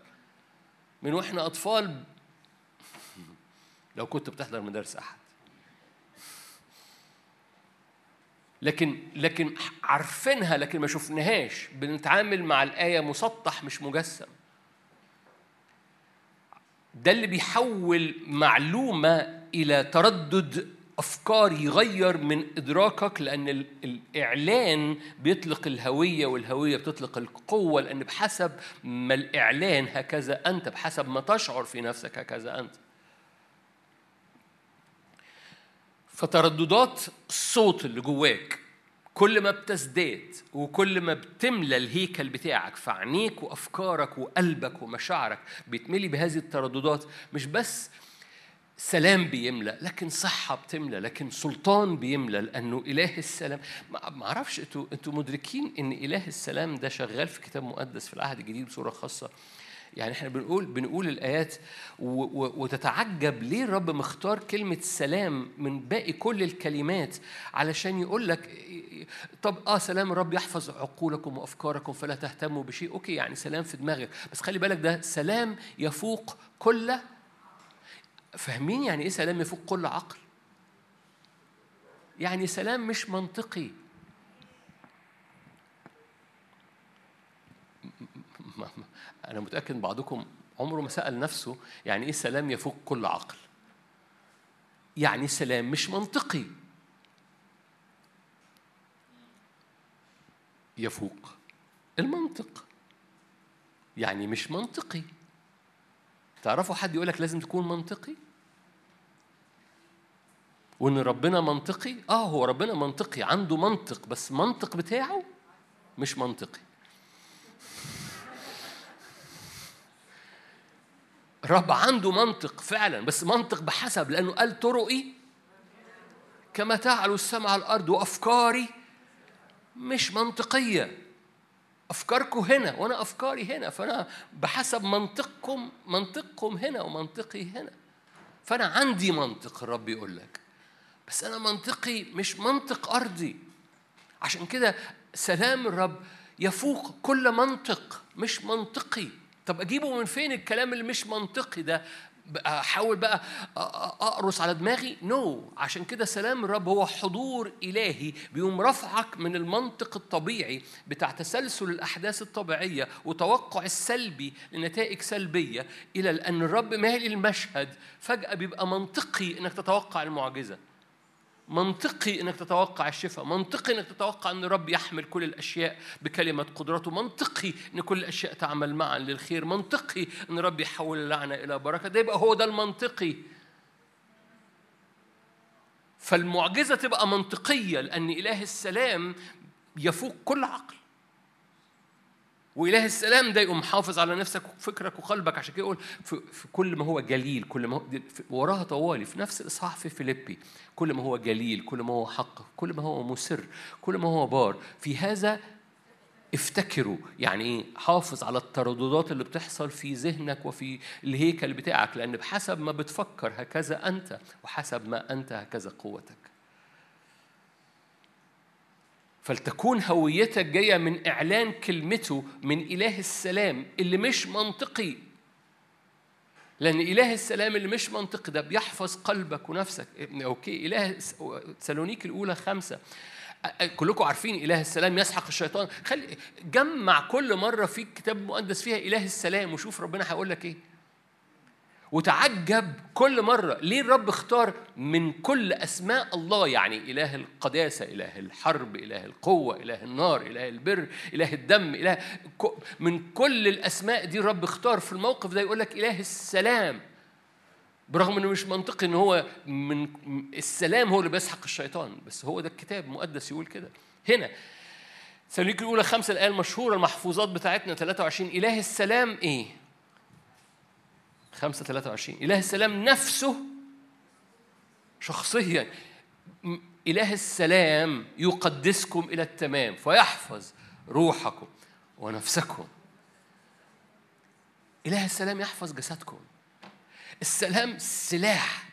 من وإحنا أطفال، لو كنت بتحضر مدارس أحد، لكن عارفينها لكن ما شفناهاش. بنتعامل مع الآية مسطح مش مجسم. ده اللي بيحول معلومة إلى تردد أفكار يغير من إدراكك، لأن الإعلان بيطلق الهوية والهوية بتطلق القوة، لأن بحسب ما الإعلان هكذا أنت، بحسب ما تشعر في نفسك هكذا أنت. فترددات الصوت اللي جواك كل ما بتزداد وكل ما بتملى الهيكل بتاعك، فعينيك وأفكارك وقلبك ومشاعرك بتملي بهذه الترددات. مش بس سلام بيملأ، لكن صحة بتملأ، لكن سلطان بيملأ، لأنه إله السلام. ما أعرفش أنتوا مدركين إن إله السلام ده شغال في كتاب مقدس في العهد الجديد بصورة خاصة. يعني إحنا بنقول الآيات وتتعجب ليه الرب مختار كلمة سلام من باقي كل الكلمات، علشان يقول لك طب سلام الرب يحفظ عقولكم وأفكاركم فلا تهتموا بشيء. أوكي، يعني سلام في دماغك، بس خلي بالك ده سلام يفوق كل، فاهمين يعني إيه سلام يفوق كل عقل؟ يعني سلام مش منطقي. أنا متأكد بعضكم عمره ما سأل نفسه يعني إيه سلام يفوق كل عقل؟ يعني سلام مش منطقي، يفوق المنطق، يعني مش منطقي. تعرفوا حد يقولك لازم تكون منطقي؟ وإن ربنا منطقي؟ هو ربنا منطقي، عنده منطق، بس منطق بتاعه مش منطقي. رب عنده منطق فعلا، بس منطق بحسب، لأنه قال طرقي كما تعلو السماء على الأرض وأفكاري مش منطقية. أفكاركم هنا وأنا أفكاري هنا، فأنا بحسب منطقكم هنا ومنطقي هنا، فأنا عندي منطق. الرب يقول لك بس أنا منطقي مش منطق أرضي، عشان كده سلام الرب يفوق كل منطق مش منطقي. طب أجيبه من فين الكلام اللي مش منطقي ده؟ أحاول بقى أقرص على دماغي؟ نو، عشان كده سلام الرب هو حضور إلهي بيقوم رفعك من المنطق الطبيعي بتاع تسلسل الأحداث الطبيعية وتوقع السلبي لنتائج سلبية، إلى أن الرب مالي المشهد. فجأة بيبقى منطقي إنك تتوقع المعجزة، منطقي إنك تتوقع الشفاء، منطقي إنك تتوقع أن الرب يحمل كل الأشياء بكلمة قدرته، منطقي إن كل الأشياء تعمل معا للخير، منطقي إن الرب يحول اللعنة إلى بركة. ده يبقى هو ده المنطقي. فالمعجزة تبقى منطقية لأن إله السلام يفوق كل عقل، وإله السلام ده يقوم حافظ على نفسك وفكرك وقلبك. عشان كده يقول في كل ما هو جليل، كل ما هو وراها طوالي في نفس الإصحاح في فيليبي، كل ما هو جليل، كل ما هو حق، كل ما هو مسر، كل ما هو بار، في هذا افتكروا. يعني إيه؟ حافظ على الترددات اللي بتحصل في ذهنك وفي الهيكل بتاعك، لأن بحسب ما بتفكر هكذا أنت، وحسب ما أنت هكذا قوتك. فلتكون هويتك جاية من إعلان كلمته من إله السلام اللي مش منطقي، لأن إله السلام اللي مش منطقي ده بيحفظ قلبك ونفسك. أوكي، إله تسالونيك الأولى 5 كلكم عارفين إله السلام يسحق الشيطان. خلي جمع كل مرة في الكتاب المقدس فيها إله السلام وشوف ربنا هيقول لك إيه، وتعجب كل مرة ليه الرب اختار من كل أسماء الله. يعني إله القداسة، إله الحرب، إله القوة، إله النار، إله البر، إله الدم، إله من كل الأسماء دي الرب اختار في الموقف ده يقول لك إله السلام، برغم أنه مش منطقي أنه هو من السلام هو اللي بيسحق الشيطان، بس هو ده الكتاب المقدس يقول كده. هنا تسالونيك الأولى 5 الآية المشهورة المحفوظات بتاعتنا 23، إله السلام إيه؟ 5:23 إله السلام نفسه شخصيا، إله السلام يقدسكم إلى التمام فيحفظ روحكم ونفسكم. إله السلام يحفظ جسدكم. السلام سلاح،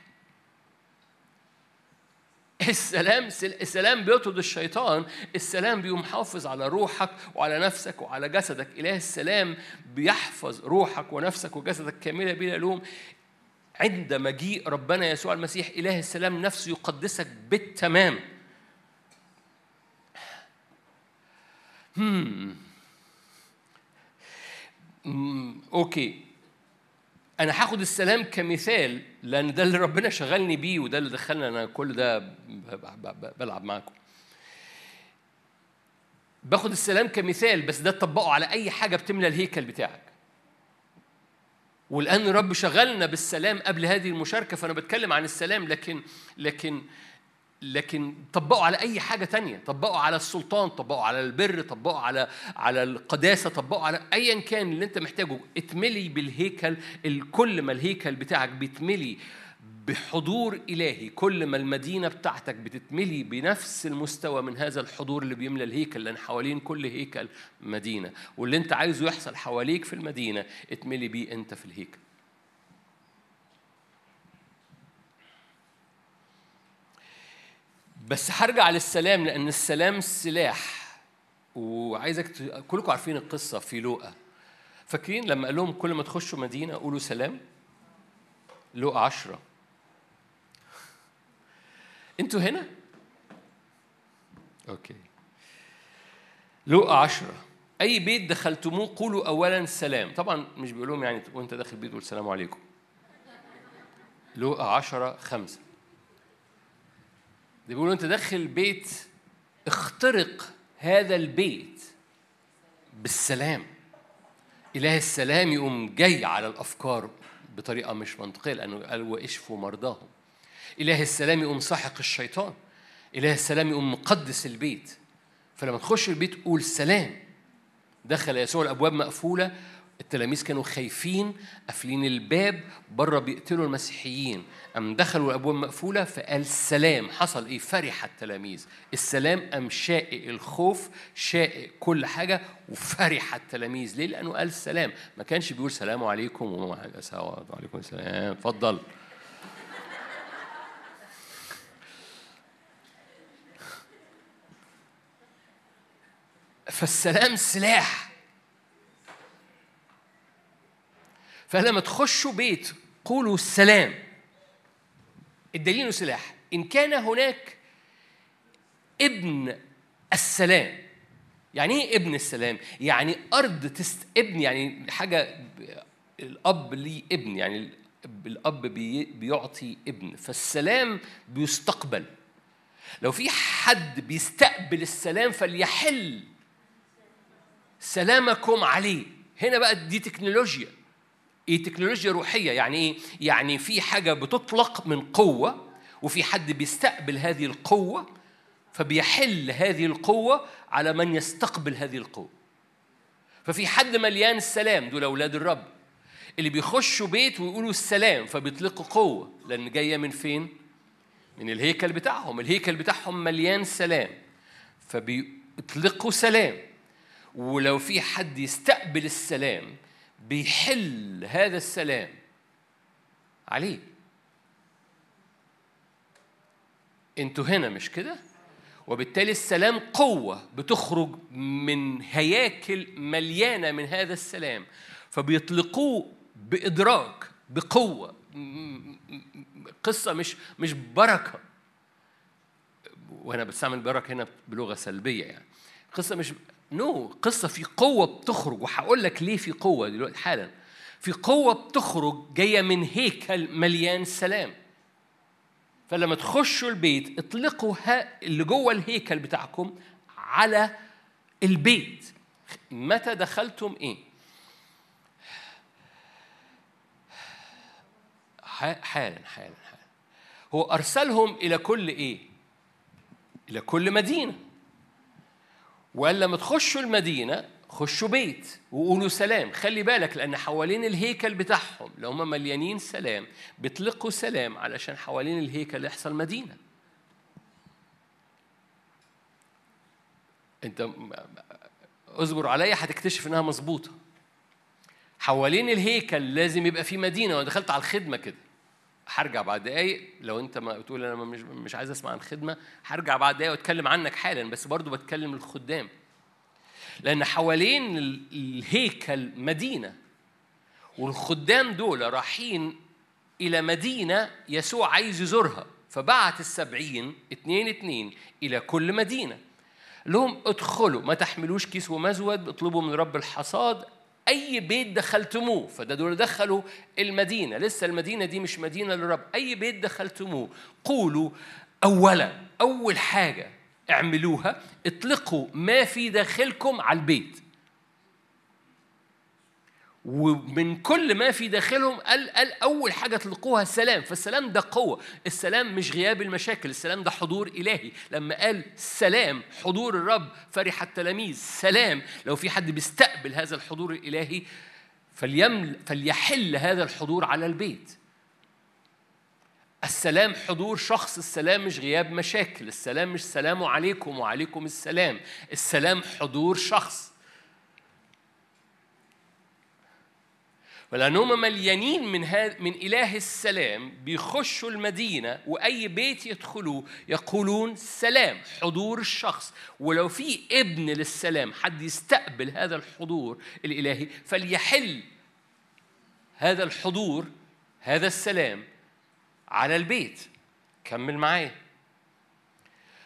السلام بيطرد الشيطان، السلام بيقوم حافظ على روحك وعلى نفسك وعلى جسدك. إله السلام بيحفظ روحك ونفسك وجسدك كاملة بلا لوم عند مجيء ربنا يسوع المسيح. إله السلام نفسه يقدسك بالتمام. أوكي، أنا هاخد السلام كمثال لأن ده اللي ربنا شغلني بيه وده اللي دخلنا أنا كل ده بلعب معاكم. باخد السلام كمثال، بس ده تطبقه على أي حاجة بتملى الهيكل بتاعك. والآن رب شغلنا بالسلام قبل هذه المشاركة، فأنا بتكلم عن السلام لكن طبقوا على أي حاجة تانية، طبقوا على السلطان، طبقوا على البر، طبقوا على القداسة، طبقوا على أيا كان اللي أنت محتاجه. اتملي بالهيكل. الكل ما الهيكل بتاعك بيتملي بحضور إلهي. كل ما المدينة بتاعتك بتتملي بنفس المستوى من هذا الحضور اللي بيملى الهيكل، لأن حوالين كل هيكل مدينة، واللي أنت عايزه يحصل حواليك في المدينة اتملي بيه أنت في الهيكل. بس هرجع للسلام، لأن السلام سلاح، وعايزك كلكم عارفين القصة في لوقا. فاكرين لما قال لهم كل ما تخشوا مدينة قولوا سلام؟ لوقا 10. أنتوا هنا؟ أوكي. لوقا 10، أي بيت دخلتموه قولوا أولاً سلام. طبعاً مش بيقول لهم يعني وأنت داخل بيت قول السلام عليكم. لوقا 10:5. ده بيقولوا أنت داخل بيت اخترق هذا البيت بالسلام. إله السلام يقوم جاي على الأفكار بطريقة مش منطقية، لأنه قال واشفوا مرضاهم. إله السلام يقوم ساحق الشيطان. إله السلام يقوم مقدس البيت. فلما تخش البيت قول سلام. دخل يسوع الأبواب مقفولة، التلاميذ كانوا خايفين قافلين الباب بره بيقتلوا المسيحيين، أم دخلوا الأبواب مقفولة فقال سلام. حصل إيه؟ فرح التلاميذ. السلام أم شائق الخوف، شائق كل حاجة، وفرح التلاميذ. ليه؟ لأنه قال سلام. ما كانش بيقول سلام عليكم وما حاجة سوا وعليكم السلام اتفضل. فالسلام سلاح. فلما تخشوا بيت قولوا السلام. الدليل سلاح. إن كان هناك ابن السلام. يعني إيه ابن السلام؟ يعني أرض ابن، يعني حاجة الأب ليه ابن، يعني الأب بيعطي ابن، فالسلام بيستقبل. لو في حد بيستقبل السلام فليحل سلامكم عليه. هنا بقى دي تكنولوجيا. ايه تكنولوجيا روحيه؟ يعني ايه؟ يعني في حاجه بتطلق من قوه، وفي حد بيستقبل هذه القوه، فبيحل هذه القوه على من يستقبل هذه القوه. ففي حد مليان السلام، دول اولاد الرب اللي بيخشوا بيت ويقولوا السلام، فبيطلقوا قوه، لان جايه من فين؟ من الهيكل بتاعهم. الهيكل بتاعهم مليان سلام، فبيطلقوا سلام. ولو في حد يستقبل السلام بيحل هذا السلام عليه. انتوا هنا مش كده؟ وبالتالي السلام قوة بتخرج من هياكل مليانة من هذا السلام، فبيطلقوه بإدراك بقوة. قصة مش بركة، وأنا بستعمل بركة هنا بلغة سلبية، يعني قصة مش قصة في قوة بتخرج. وهقول لك ليه في قوة دلوقتي حالا. في قوة بتخرج جاية من هيكل مليان سلام. فلما تخشوا البيت اطلقوا اللي جوه الهيكل بتاعكم على البيت. متى دخلتم ايه؟ حالا. هو أرسلهم إلى كل ايه؟ إلى كل مدينة. وقال لما تخشوا المدينة خشوا بيت وقولوا سلام. خلي بالك، لأن حوالين الهيكل بتاعهم لو هم مليانين سلام بيطلقوا سلام علشان حوالين الهيكل يحصل مدينة. أنت أصبر عليا هتكتشف إنها مظبوطة. حوالين الهيكل لازم يبقى في مدينة. وأنا دخلت على الخدمة كده، هرجع بعد دقايق. لو انت ما بتقول انا مش عايز اسمع عن خدمه، هرجع بعد دقايق واتكلم عنك حالا، بس برضو بتكلم للخدام، لان حوالين الهيكل مدينه، والخدام دول رايحين الى مدينه يسوع عايز يزورها. فبعت ال70 2 الى كل مدينه، لهم ادخلوا ما تحملوش كيس ومزود، اطلبوا من رب الحصاد أي بيت دخلتموه. فده دول دخلوا المدينة، لسه المدينة دي مش مدينة للرب. أي بيت دخلتموه قولوا أولا. أول حاجة اعملوها اطلقوا ما في داخلكم على البيت. ومن كل ما في داخلهم قال أول حاجة اطلقوها سلام. فالسلام ده قوة. السلام مش غياب المشاكل، السلام ده حضور إلهي. لما قال سلام حضور الرب فرح التلاميذ. سلام لو في حد بيستقبل هذا الحضور الإلهي فليحل هذا الحضور على البيت. السلام حضور شخص، السلام مش غياب مشاكل، السلام مش سلام عليكم وعليكم السلام، السلام حضور شخص. ولأنهم مليانين من إله السلام بيخشوا المدينة وأي بيت يدخلوه يقولون سلام، حضور الشخص. ولو في ابن للسلام، حد يستقبل هذا الحضور الإلهي، فليحل هذا الحضور، هذا السلام على البيت. كمل معايا.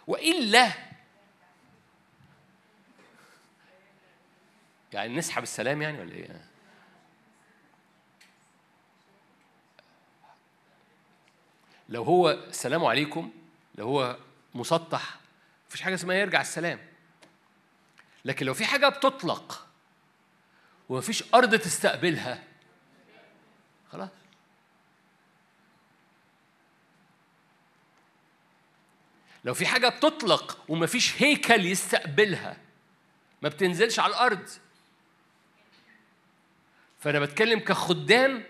وإلا يعني نسحب السلام يعني ولا إيه؟ لو هو السلام عليكم، لو هو مسطح، مفيش حاجة اسمها يرجع السلام. لكن لو في حاجة بتطلق ومفيش أرض تستقبلها، خلاص. لو في حاجة بتطلق ومفيش هيكل يستقبلها، ما بتنزلش على الأرض. فأنا بتكلم كخدام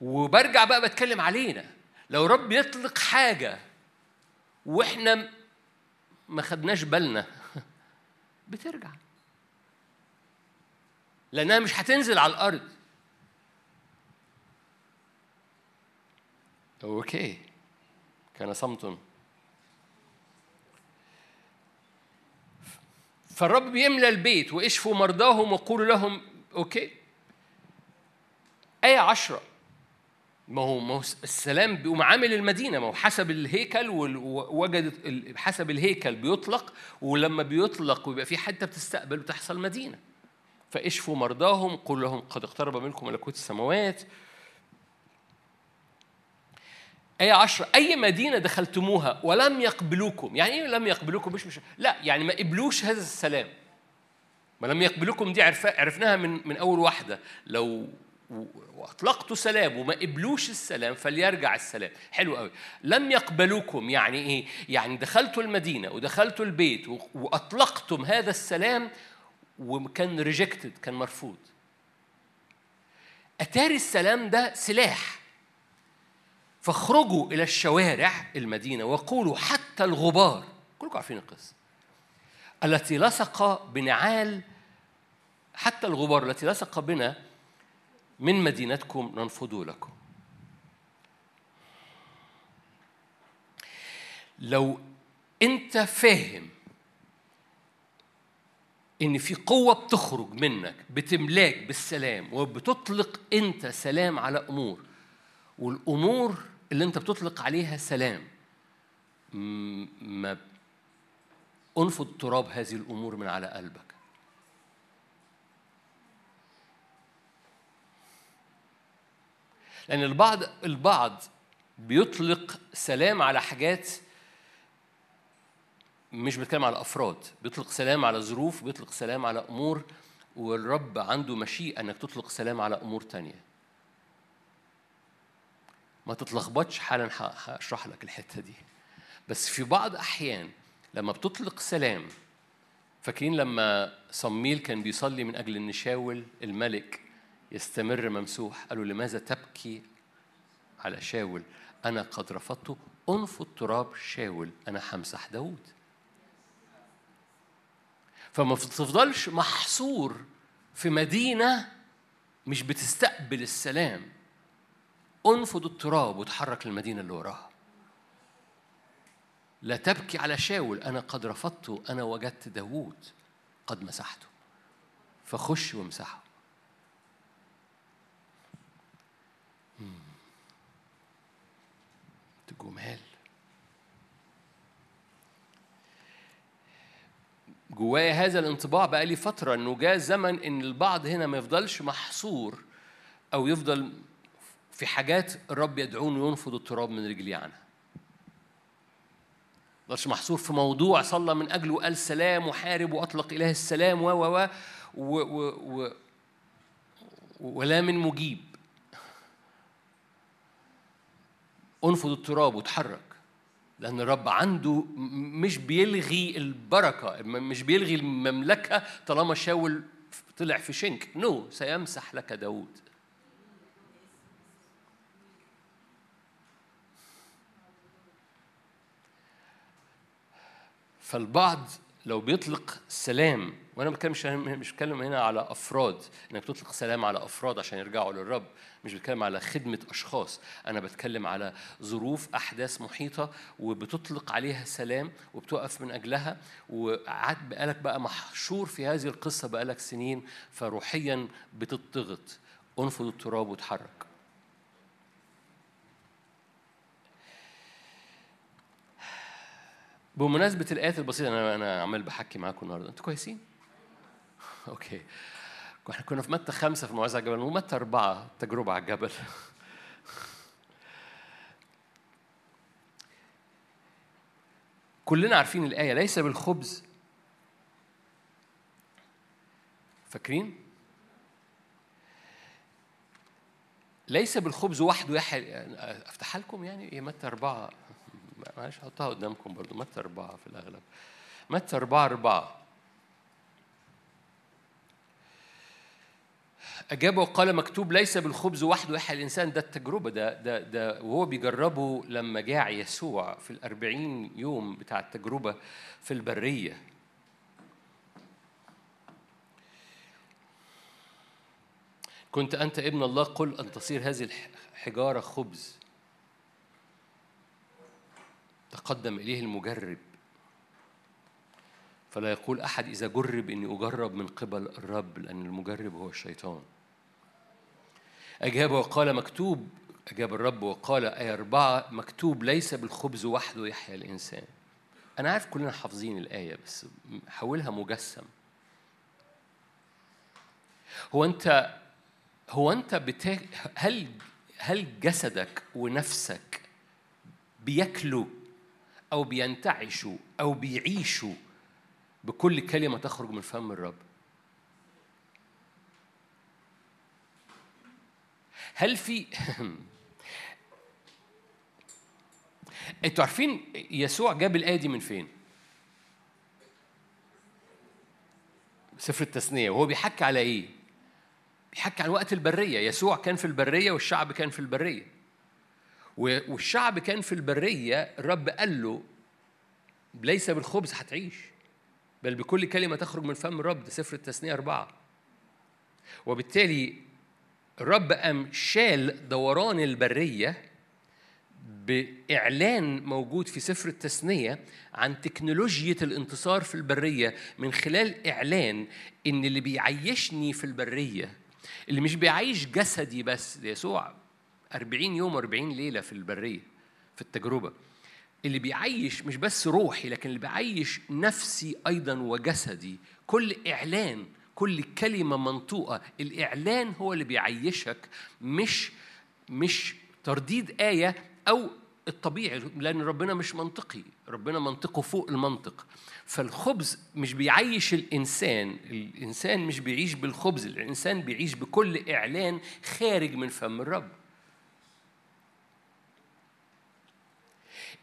وبرجع بقى بتكلم علينا. لو رب يطلق حاجة وإحنا ما خدناش بالنا، بترجع، لأنها مش هتنزل على الأرض. أوكي، كان صمت. فالرب بيملى البيت ويشفوا مرضاهم ويقولوا لهم أوكي. آية 10. ما هو السلام ومعامل المدينة، ما هو حسب الهيكل، ووجد حسب الهيكل بيطلق، ولما بيطلق ويبقى في حتة بتستقبل وتحصل مدينة. فاشفوا مرضاهم قل لهم قد اقترب منكم ملكوت السماوات. أي 10، أي مدينة دخلتموها ولم يقبلوكم. يعني إيه لم يقبلوكم؟ مش لا، يعني ما قبلوش هذا السلام. ما لم يقبلوكم دي عرفناها من أول واحدة. لو وأطلقتوا سلام وما قبلوش السلام، فليرجع السلام. حلو قوي. لم يقبلوكم يعني إيه؟ يعني دخلتوا المدينة ودخلتوا البيت وأطلقتم هذا السلام وكان ريجكتد، كان مرفوض. أتاري السلام ده سلاح. فاخرجوا إلى الشوارع المدينة وقولوا حتى الغبار، كلكم عارفين القصة، التي لصق بنعال، حتى الغبار التي لصق بنا من مدينتكم ننفض لكم. لو أنت فاهم إن في قوة بتخرج منك بتملاك بالسلام وبتطلق أنت سلام على أمور، والأمور اللي أنت بتطلق عليها سلام، ما أنفض تراب هذه الأمور من على قلبك. لأن البعض بيطلق سلام على حاجات، مش بتكلم على أفراد، بيطلق سلام على ظروف، بيطلق سلام على أمور، والرب عنده مشيئة أنك تطلق سلام على أمور تانية. ما تتلخبطش، حالا هشرح لك الحتة دي. بس في بعض أحيان لما بتطلق سلام، فاكرين لما صموئيل كان بيصلي من أجل النشاول، الملك يستمر ممسوح، قالوا لماذا تبكي على شاول؟ أنا قد رفضته. أنفض تراب شاول، أنا همسح داود. فما تفضلش محصور في مدينة مش بتستقبل السلام. أنفض التراب وتحرك للمدينة اللي وراها. لا تبكي على شاول، أنا قد رفضته، أنا وجدت داود قد مسحته، فخش وامسحه. جمال جوايا هذا الانطباع بقى لي فترة، أنه جاء زمن أن البعض هنا ما يفضلش محصور أو يفضل في حاجات الرب يدعونه ينفض التراب من رجلي عنها. ما يفضلش محصور في موضوع صلى من أجله وقال سلام وحارب وأطلق إله السلام و و و و ولا من مجيب. أنفض التراب وتحرك، لأن الرب عنده مش بيلغي البركة، مش بيلغي المملكة. طالما شاول طلع في شنك، نو، سيمسح لك داود. فالبعض لو بيطلق سلام، وانا مش بتكلم هنا على افراد، انك تطلق سلام على افراد عشان يرجعوا للرب، مش بتكلم على خدمه اشخاص، انا بتكلم على ظروف احداث محيطه وبتطلق عليها سلام وبتقف من اجلها، وقعد بقالك بقى محشور في هذه القصه بقالك سنين، فروحيا بتضغط. انفض التراب وتحرك. بمناسبة الآيات البسيطة، أنا عمال بحكي معاكم النهاردة، أنتوا كويسين؟ أوكي، إحنا كنا في متى 5 في الموعظة على الجبل، ومتى 4 التجربة على الجبل. كلنا عارفين الآية، ليس بالخبز، فاكرين؟ ليس بالخبز وحده يحيى، أفتح لكم يعني إيه متى 4؟ معلش هحطها قدامكم برضو، متى 4 في الأغلب، متى 4:4. أجاب وقال مكتوب ليس بالخبز وحده يحيى الإنسان. ده التجربة، ده وهو بيجربه لما جاع يسوع في 40 يوم بتاع التجربة في البرية. كنت أنت ابن الله، قل أن تصير هذه الحجارة خبز. تقدم إليه المجرب، فلا يقول أحد إذا جرب إني أجرب من قبل الرب، لأن المجرب هو الشيطان. أجاب وقال مكتوب، أجاب الرب وقال، آية 4 مكتوب ليس بالخبز وحده يحيى الإنسان. أنا عارف كلنا حافظين الآية، بس حولها مجسم. هو أنت هل جسدك ونفسك بيأكلوا أو بينتعشوا أو بيعيشوا بكل كلمة تخرج من فم الرب؟ أنتوا عارفين يسوع جاب الآية دي من فين؟ سفر التثنية، وهو بيحكي على إيه؟ بيحكي عن وقت البرية. يسوع كان في البرية والشعب كان في البرية، والشعب كان في البرية. الرب قال له ليس بالخبز هتعيش، بل بكل كلمة تخرج من فم الرب. ده سفر التثنية 4. وبالتالي الرب قام شال دوران البرية بإعلان موجود في سفر التثنية عن تكنولوجية الانتصار في البرية، من خلال إعلان إن اللي بيعيشني في البرية، اللي مش بيعيش جسدي بس. يسوع 40 يوم و40 ليلة في البرية في التجربة، اللي بيعيش مش بس روحي، لكن اللي بيعيش نفسي أيضاً وجسدي. كل إعلان، كل كلمة منطوقة، الإعلان هو اللي بيعيشك، مش ترديد آية أو الطبيعي، لأن ربنا مش منطقي، ربنا منطقه فوق المنطق. فالخبز مش بيعيش الإنسان، الإنسان مش بيعيش بالخبز، الإنسان بيعيش بكل إعلان خارج من فم الرب.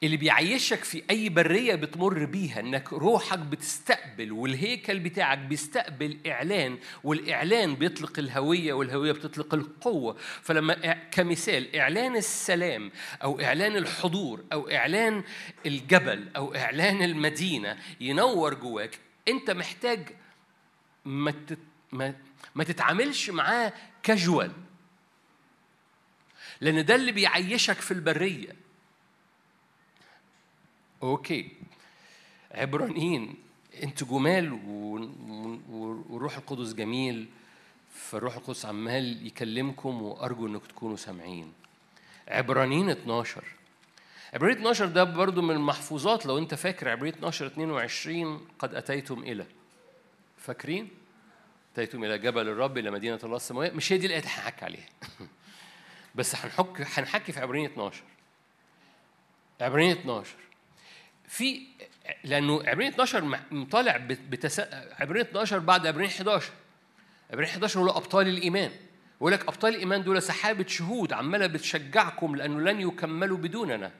اللي بيعيشك في أي برية بتمر بيها، إنك روحك بتستقبل، والهيكل بتاعك بيستقبل إعلان، والإعلان بيطلق الهوية، والهوية بتطلق القوة. فلما كمثال إعلان السلام أو إعلان الحضور أو إعلان الجبل أو إعلان المدينة ينور جواك، أنت محتاج ما تتعاملش معاه كاجوال، لأن ده اللي بيعيشك في البرية. أوكي، عبرانيين، أنتوا جمال والروح القدس جميل، فالروح القدس عمال يكلمكم وأرجو أنك تكونوا سامعين. عبرانيين 12، عبرانيين 12 ده برضو من المحفوظات، لو أنت فاكر عبرانيين 12:22 قد أتيتم إلى، فاكرين؟ أتيتم إلى جبل الرب، إلى مدينة الله السماوية. مش هي دي اللي هنحكي عليها، بس هنحكي في عبرانيين 12. عبرانيين 12 في، لأنه عبرانيين 12 مطالع عبرانيين 12 بعد عبرانيين 11. عبرانيين 11 هو أبطال الإيمان، يقول لك أبطال الإيمان دول سحابة شهود عمالة بتشجعكم، لأنه لن يكملوا بدوننا.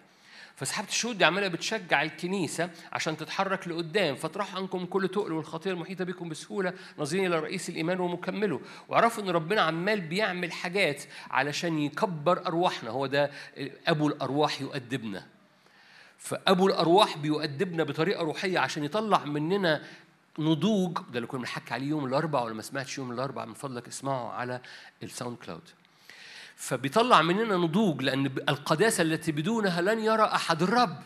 فسحابة الشهود دي عمالة بتشجع الكنيسة عشان تتحرك لقدام، فتروح عنكم كل تقل والخطيئة المحيطة بكم بسهولة، ناظرين إلى رئيس الإيمان ومكمله. وعرفوا إن ربنا عمال بيعمل حاجات علشان يكبر أرواحنا، هو ده أبو الأرواح يؤدبنا. فأبو الأرواح بيؤدبنا بطريقة روحية عشان يطلع مننا نضوج. ده اللي كنا بنحكي عليه يوم الأربعاء، ولا ما سمعتش يوم الأربعاء من فضلك اسمعه على الساوند كلاود. فبيطلع مننا نضوج، لأن القداسة التي بدونها لن يرى أحد الرب.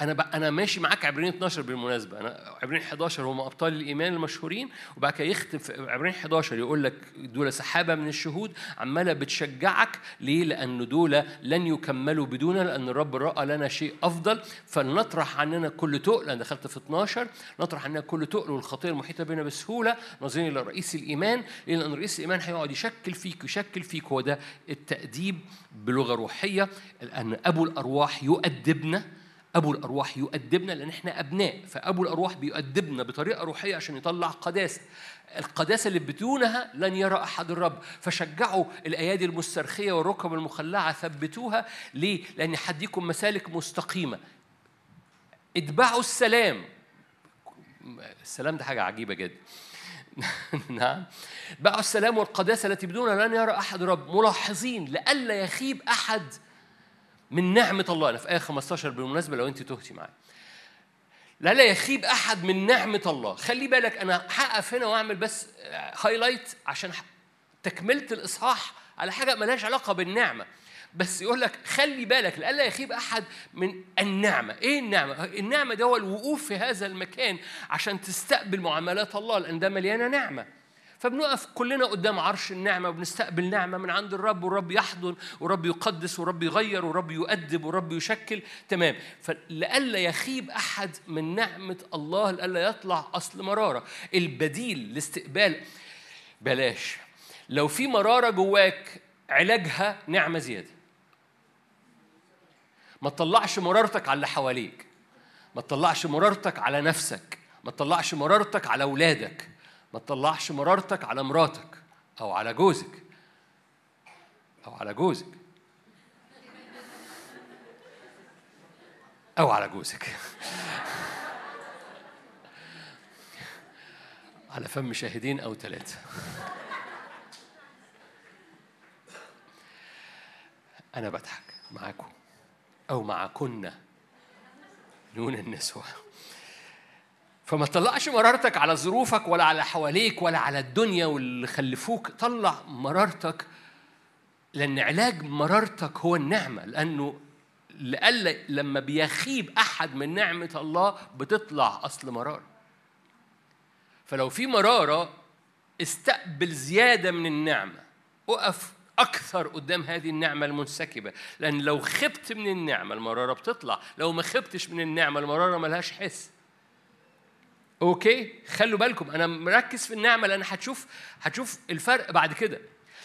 أنا ماشي معاك عبرين 12 بالمناسبة، أنا عبرين 11 هم أبطال الإيمان المشهورين، وبعد كده يختم عبرين 11 يقول لك دول سحابة من الشهود عمالة بتشجعك. ليه؟ لأن دول لن يكملوا بدوننا، لأن الرب رأى لنا شيء أفضل. فلنطرح عننا كل تقل، أنا دخلت في 12، نطرح عننا كل تقل والخطيئة المحيطة بنا بسهولة، ناظرين إلى رئيس الإيمان، لأن رئيس الإيمان هيقعد يشكل فيك. وده التأديب بلغة روحية، لأن أبو الأرواح يؤدبنا. أبو الأرواح يؤدبنا لأن إحنا أبناء، فأبو الأرواح بيؤدبنا بطريقة روحية عشان يطلع قداسة. القداسة اللي بدونها لن يرى أحد الرب. فشجعوا الأيادي المسترخية والركب المخلعة، ثبتوها. ليه؟ لأن حديكم مسالك مستقيمة. اتبعوا السلام. السلام ده حاجة عجيبة جدا. نعم، اتبعوا السلام والقداسة التي بدونها لن يرى أحد الرب، ملاحظين لألا يخيب أحد من نعمة الله. أنا في آية 15 بالمناسبة لو أنت تهتي معي. لا يخيب أحد من نعمة الله. خلي بالك، أنا هقف هنا وأعمل بس هايلايت عشان تكملت الإصحاح على حاجة ملهاش علاقة بالنعمة، بس يقول لك خلي بالك لألا يخيب أحد من النعمة. إيه النعمة؟ النعمة ده هو الوقوف في هذا المكان عشان تستقبل معاملات الله، لأن ده مليانة نعمة. فبنقف كلنا قدام عرش النعمة وبنستقبل نعمة من عند الرب، والرب يحضن والرب يقدس والرب يغير والرب يؤدب والرب يشكل. تمام. فلألا يخيب أحد من نعمة الله، لألا يطلع أصل مرارة. البديل لاستقبال بلاش. لو في مرارة جواك علاجها نعمة زيادة. ما تطلعش مرارتك على اللي حواليك، ما تطلعش مرارتك على نفسك، ما تطلعش مرارتك على أولادك، ما تطلعش مرارتك على مراتك أو على جوزك على فم شاهدين أو ثلاثة. أنا بضحك معاكم أو معاكن، نون النسوة. فما تطلعش مرارتك على ظروفك ولا على حواليك ولا على الدنيا واللي خلفوك. طلع مرارتك، لأن علاج مرارتك هو النعمة. لأنه لما بيخيب أحد من نعمة الله بتطلع أصل مرارة. فلو في مرارة استقبل زيادة من النعمة، أقف أكثر قدام هذه النعمة المنسكبة. لأن لو خبت من النعمة المرارة بتطلع، لو ما خبتش من النعمة المرارة ملهاش حس. اوكي، خلوا بالكم انا مركز في النعمه، لان هتشوف الفرق بعد كده.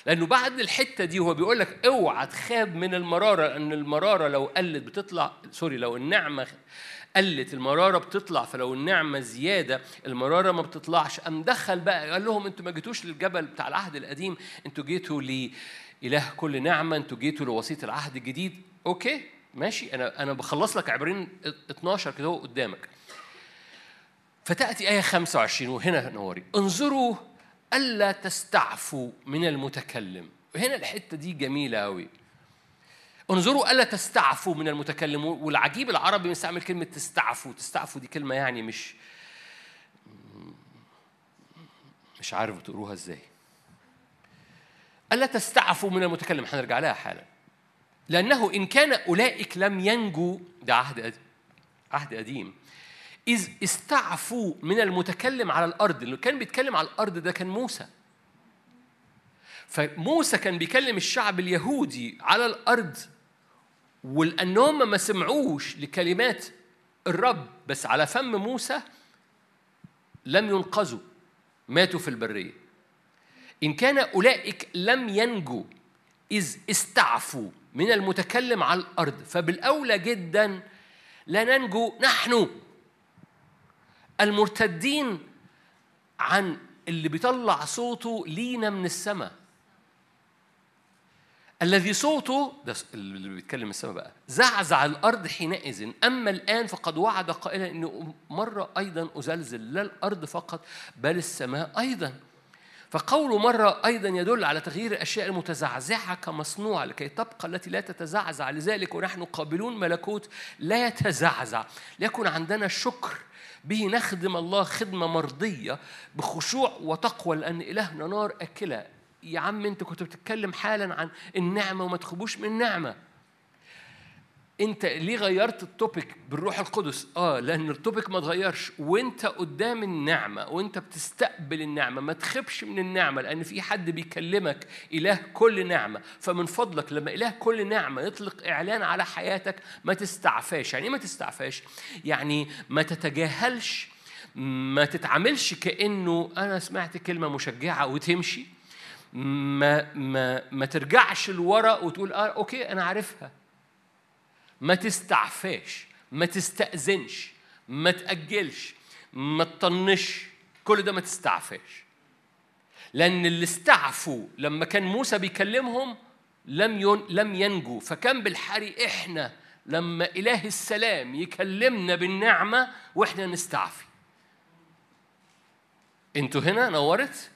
لانه بعد الحته دي هو بيقول لك اوعى تخاب من المراره، لان المراره لو قلت بتطلع، لو النعمه قلت المراره بتطلع، فلو النعمه زياده المراره ما بتطلعش. قام دخل بقى قال لهم انتوا ما جيتوش للجبل بتاع العهد القديم، انتوا جيتوا لإله كل نعمه، انتوا جيتوا لوسيط العهد الجديد. اوكي ماشي، انا بخلص لك عبرين 12 كده قدامك. فتأتي آية 25 وهنا نوري، انظروا ألا تستعفوا من المتكلم. وهنا الحتة دي جميلة أوي. انظروا ألا تستعفوا من المتكلم. والعجيب العربي بيستعمل كلمة تستعفوا. تستعفوا دي كلمة يعني مش عارف تقروها إزاي. ألا تستعفوا من المتكلم، هنرجع لها حالا. لأنه إن كان أولئك لم ينجوا، ده عهد قديم، إذ استعفوا من المتكلم على الأرض. اللي كان بيتكلم على الأرض ده كان موسى. فموسى كان بيكلم الشعب اليهودي على الأرض، ولأنهم ما سمعوش لكلمات الرب بس على فم موسى لم ينقذوا، ماتوا في البرية. إن كان أولئك لم ينجوا إذ استعفوا من المتكلم على الأرض، فبالأولى جدا لا ننجو نحن المرتدين عن اللي بيطلع صوته لينا من السماء. الذي صوته ده اللي بيتكلم السماء بقى زعزع الأرض حينئذ، أما الآن فقد وعد قائلا إنه مرة أيضا أزلزل لا الأرض فقط بل السماء أيضا. فقوله مرة أيضا يدل على تغيير الأشياء المتزعزعة كمصنوعة لكي تبقى التي لا تتزعزع. لذلك ونحن قابلون ملكوت لا يتزعزع، ليكن عندنا شكر به نخدم الله خدمة مرضية بخشوع وتقوى، لأن إلهنا نار أكلة. يا عم أنت كنت بتتكلم حالا عن النعمة وما تخبوش من النعمة. أنت ليه غيرت التوبيك بالروح القدس؟ لأن التوبيك ما تغيرش، وأنت قدام النعمة وأنت بتستقبل النعمة ما تخبش من النعمة، لأن في حد بيكلمك إله كل نعمة. فمن فضلك لما إله كل نعمة يطلق إعلان على حياتك ما تستعفاش. يعني ما تستعفاش يعني ما تتجاهلش، ما تتعاملش كأنه أنا سمعت كلمة مشجعة وتمشي، ما ترجعش لورا وتقول أوكي أنا عارفها. ما تستعفاش، ما تستأذنش، ما تأجلش، ما تطنش، كل ده ما تستعفاش. لأن اللي استعفوا لما كان موسى بيكلمهم لم ينجوا، فكان بالحري إحنا لما إله السلام يكلمنا بالنعمة وإحنا نستعفي. أنتوا هنا نورت؟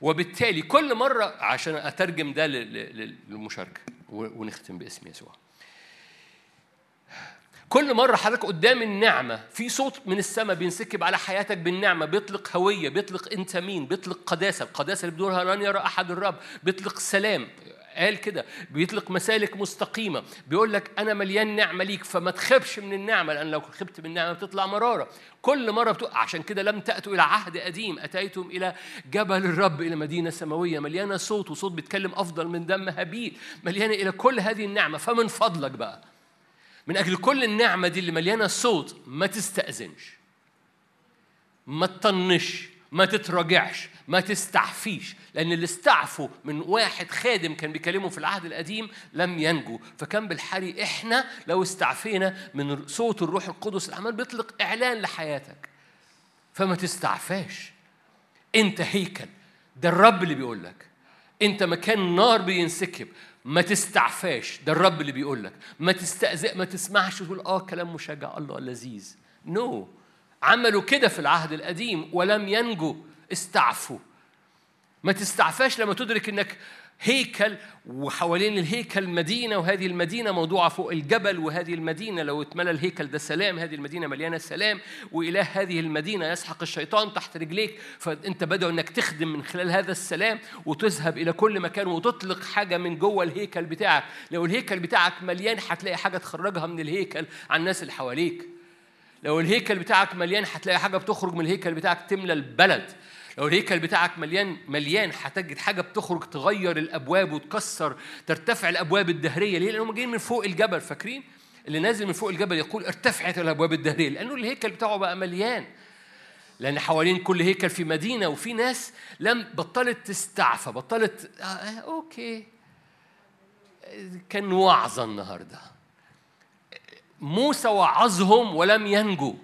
وبالتالي كل مرة عشان أترجم ده للمشاركة ونختم باسم يسوع. كل مرة حضرتك قدام النعمة في صوت من السماء بينسكب على حياتك بالنعمة، بيطلق هوية، بيطلق أنت مين، بيطلق قداسة، القداسة اللي بدونها لن يرى أحد الرب، بيطلق سلام، قال كده، بيطلق مسالك مستقيمة، بيقول لك أنا مليان نعمة ليك، فما تخبش من النعمة، لأن لو خبت من النعمة بتطلع مرارة. كل مرة بتقع. عشان كده لم تأتوا إلى عهد قديم، أتيتم إلى جبل الرب، إلى مدينة سماوية مليانة صوت، وصوت بيتكلم أفضل من دم هابيل، مليانة إلى كل هذه النعمة. فمن فضلك بقى من أجل كل النعمة دي اللي مليانة صوت ما تستأذنش، ما تطنش، ما تتراجعش، ما تستعفيش، لأن اللي استعفوا من واحد خادم كان بيكلمه في العهد القديم لم ينجو، فكان بالحري إحنا لو استعفينا من صوت الروح القدس العمال بيطلق إعلان لحياتك. فما تستعفاش، أنت هيكل، ده الرب اللي بيقولك، أنت مكان نار بينسكب، ما تستعفاش، ده الرب اللي بيقولك، ما تستأذئ، ما تسمعش وتقول كلام مشجع الله لذيذ. نو عملوا كده في العهد القديم ولم ينجوا، استعفوا. ما تستعفاش لما تدرك انك هيكل وحوالين الهيكل مدينة، وهذه المدينة موضوعة فوق الجبل، وهذه المدينة لو اتملى الهيكل ده سلام، هذه المدينة مليانة سلام، وإله هذه المدينة يسحق الشيطان تحت رجليك. فأنت بدأ أنك تخدم من خلال هذا السلام وتذهب إلى كل مكان وتطلق حاجة من جوه الهيكل بتاعك. لو الهيكل بتاعك مليان هتلاقي حاجة تخرجها من الهيكل عن الناس اللي حواليك. لو الهيكل بتاعك مليان هتلاقي حاجة بتخرج من الهيكل بتاعك تملى البلد. لو الهيكل بتاعك مليان هتجد حاجة بتخرج تغير الأبواب وتكسر، ترتفع الأبواب الدهرية. ليه؟ لأنهم جايين من فوق الجبل. فاكرين اللي نازل من فوق الجبل يقول ارتفعت الأبواب الدهرية، لأنه الهيكل بتاعه بقى مليان، لأن حوالين كل هيكل في مدينة وفي ناس لم بطلت تستعفى، بطلت أوكي كان وعظة النهاردة، موسى وعظهم ولم ينجوا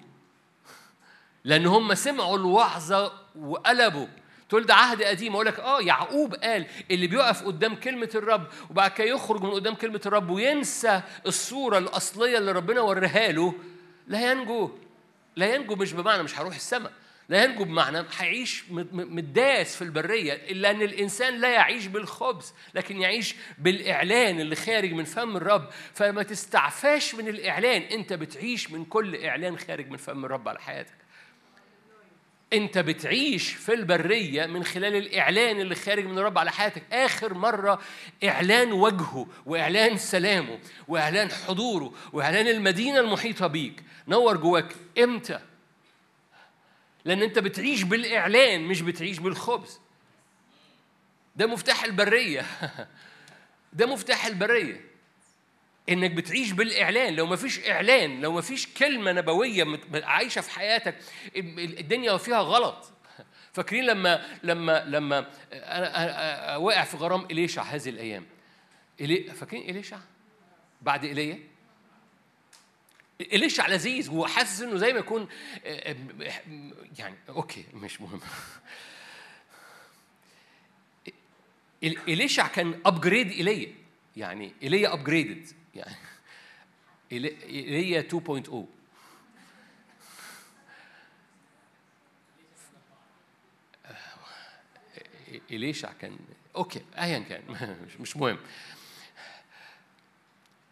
لأن هم سمعوا الوعظة وقلبوا. تقول ده عهد قديم، أقول لك يعقوب قال اللي بيقف قدام كلمة الرب وبعد كده يخرج من قدام كلمة الرب وينسى الصورة الأصلية اللي ربنا وريها له لا ينجو. لا ينجو مش بمعنى مش هروح السماء، لا ينجو بمعنى هيعيش متداس في البرية، إلا أن الإنسان لا يعيش بالخبز لكن يعيش بالإعلان اللي خارج من فم الرب. فما تستعفاش من الإعلان، أنت بتعيش من كل إعلان خارج من فم الرب على حياتك. أنت بتعيش في البرية من خلال الإعلان اللي خارج من الرب على حياتك. آخر مرة إعلان وجهه وإعلان سلامه وإعلان حضوره وإعلان المدينة المحيطة بيك نور جواك إمتى؟ لأن أنت بتعيش بالإعلان مش بتعيش بالخبز. ده مفتاح البرية، ده مفتاح البرية، إنك بتعيش بالإعلان. لو ما فيش إعلان، لو ما فيش كلمة نبوية عايشة في حياتك، الدنيا فيها غلط. فاكرين لما أنا وقع في غرام إليشع هذه الأيام، فاكرين إليشع بعد إيليا؟ إليشع لذيذ وحاسس إنه زي ما يكون يعني أوكي مش مهم. إليشع كان أبجريد إيليا، يعني إيليا أبجريدد، يعني إيليا 2.0. إليشع كان أوكي أيا كان مش مهم.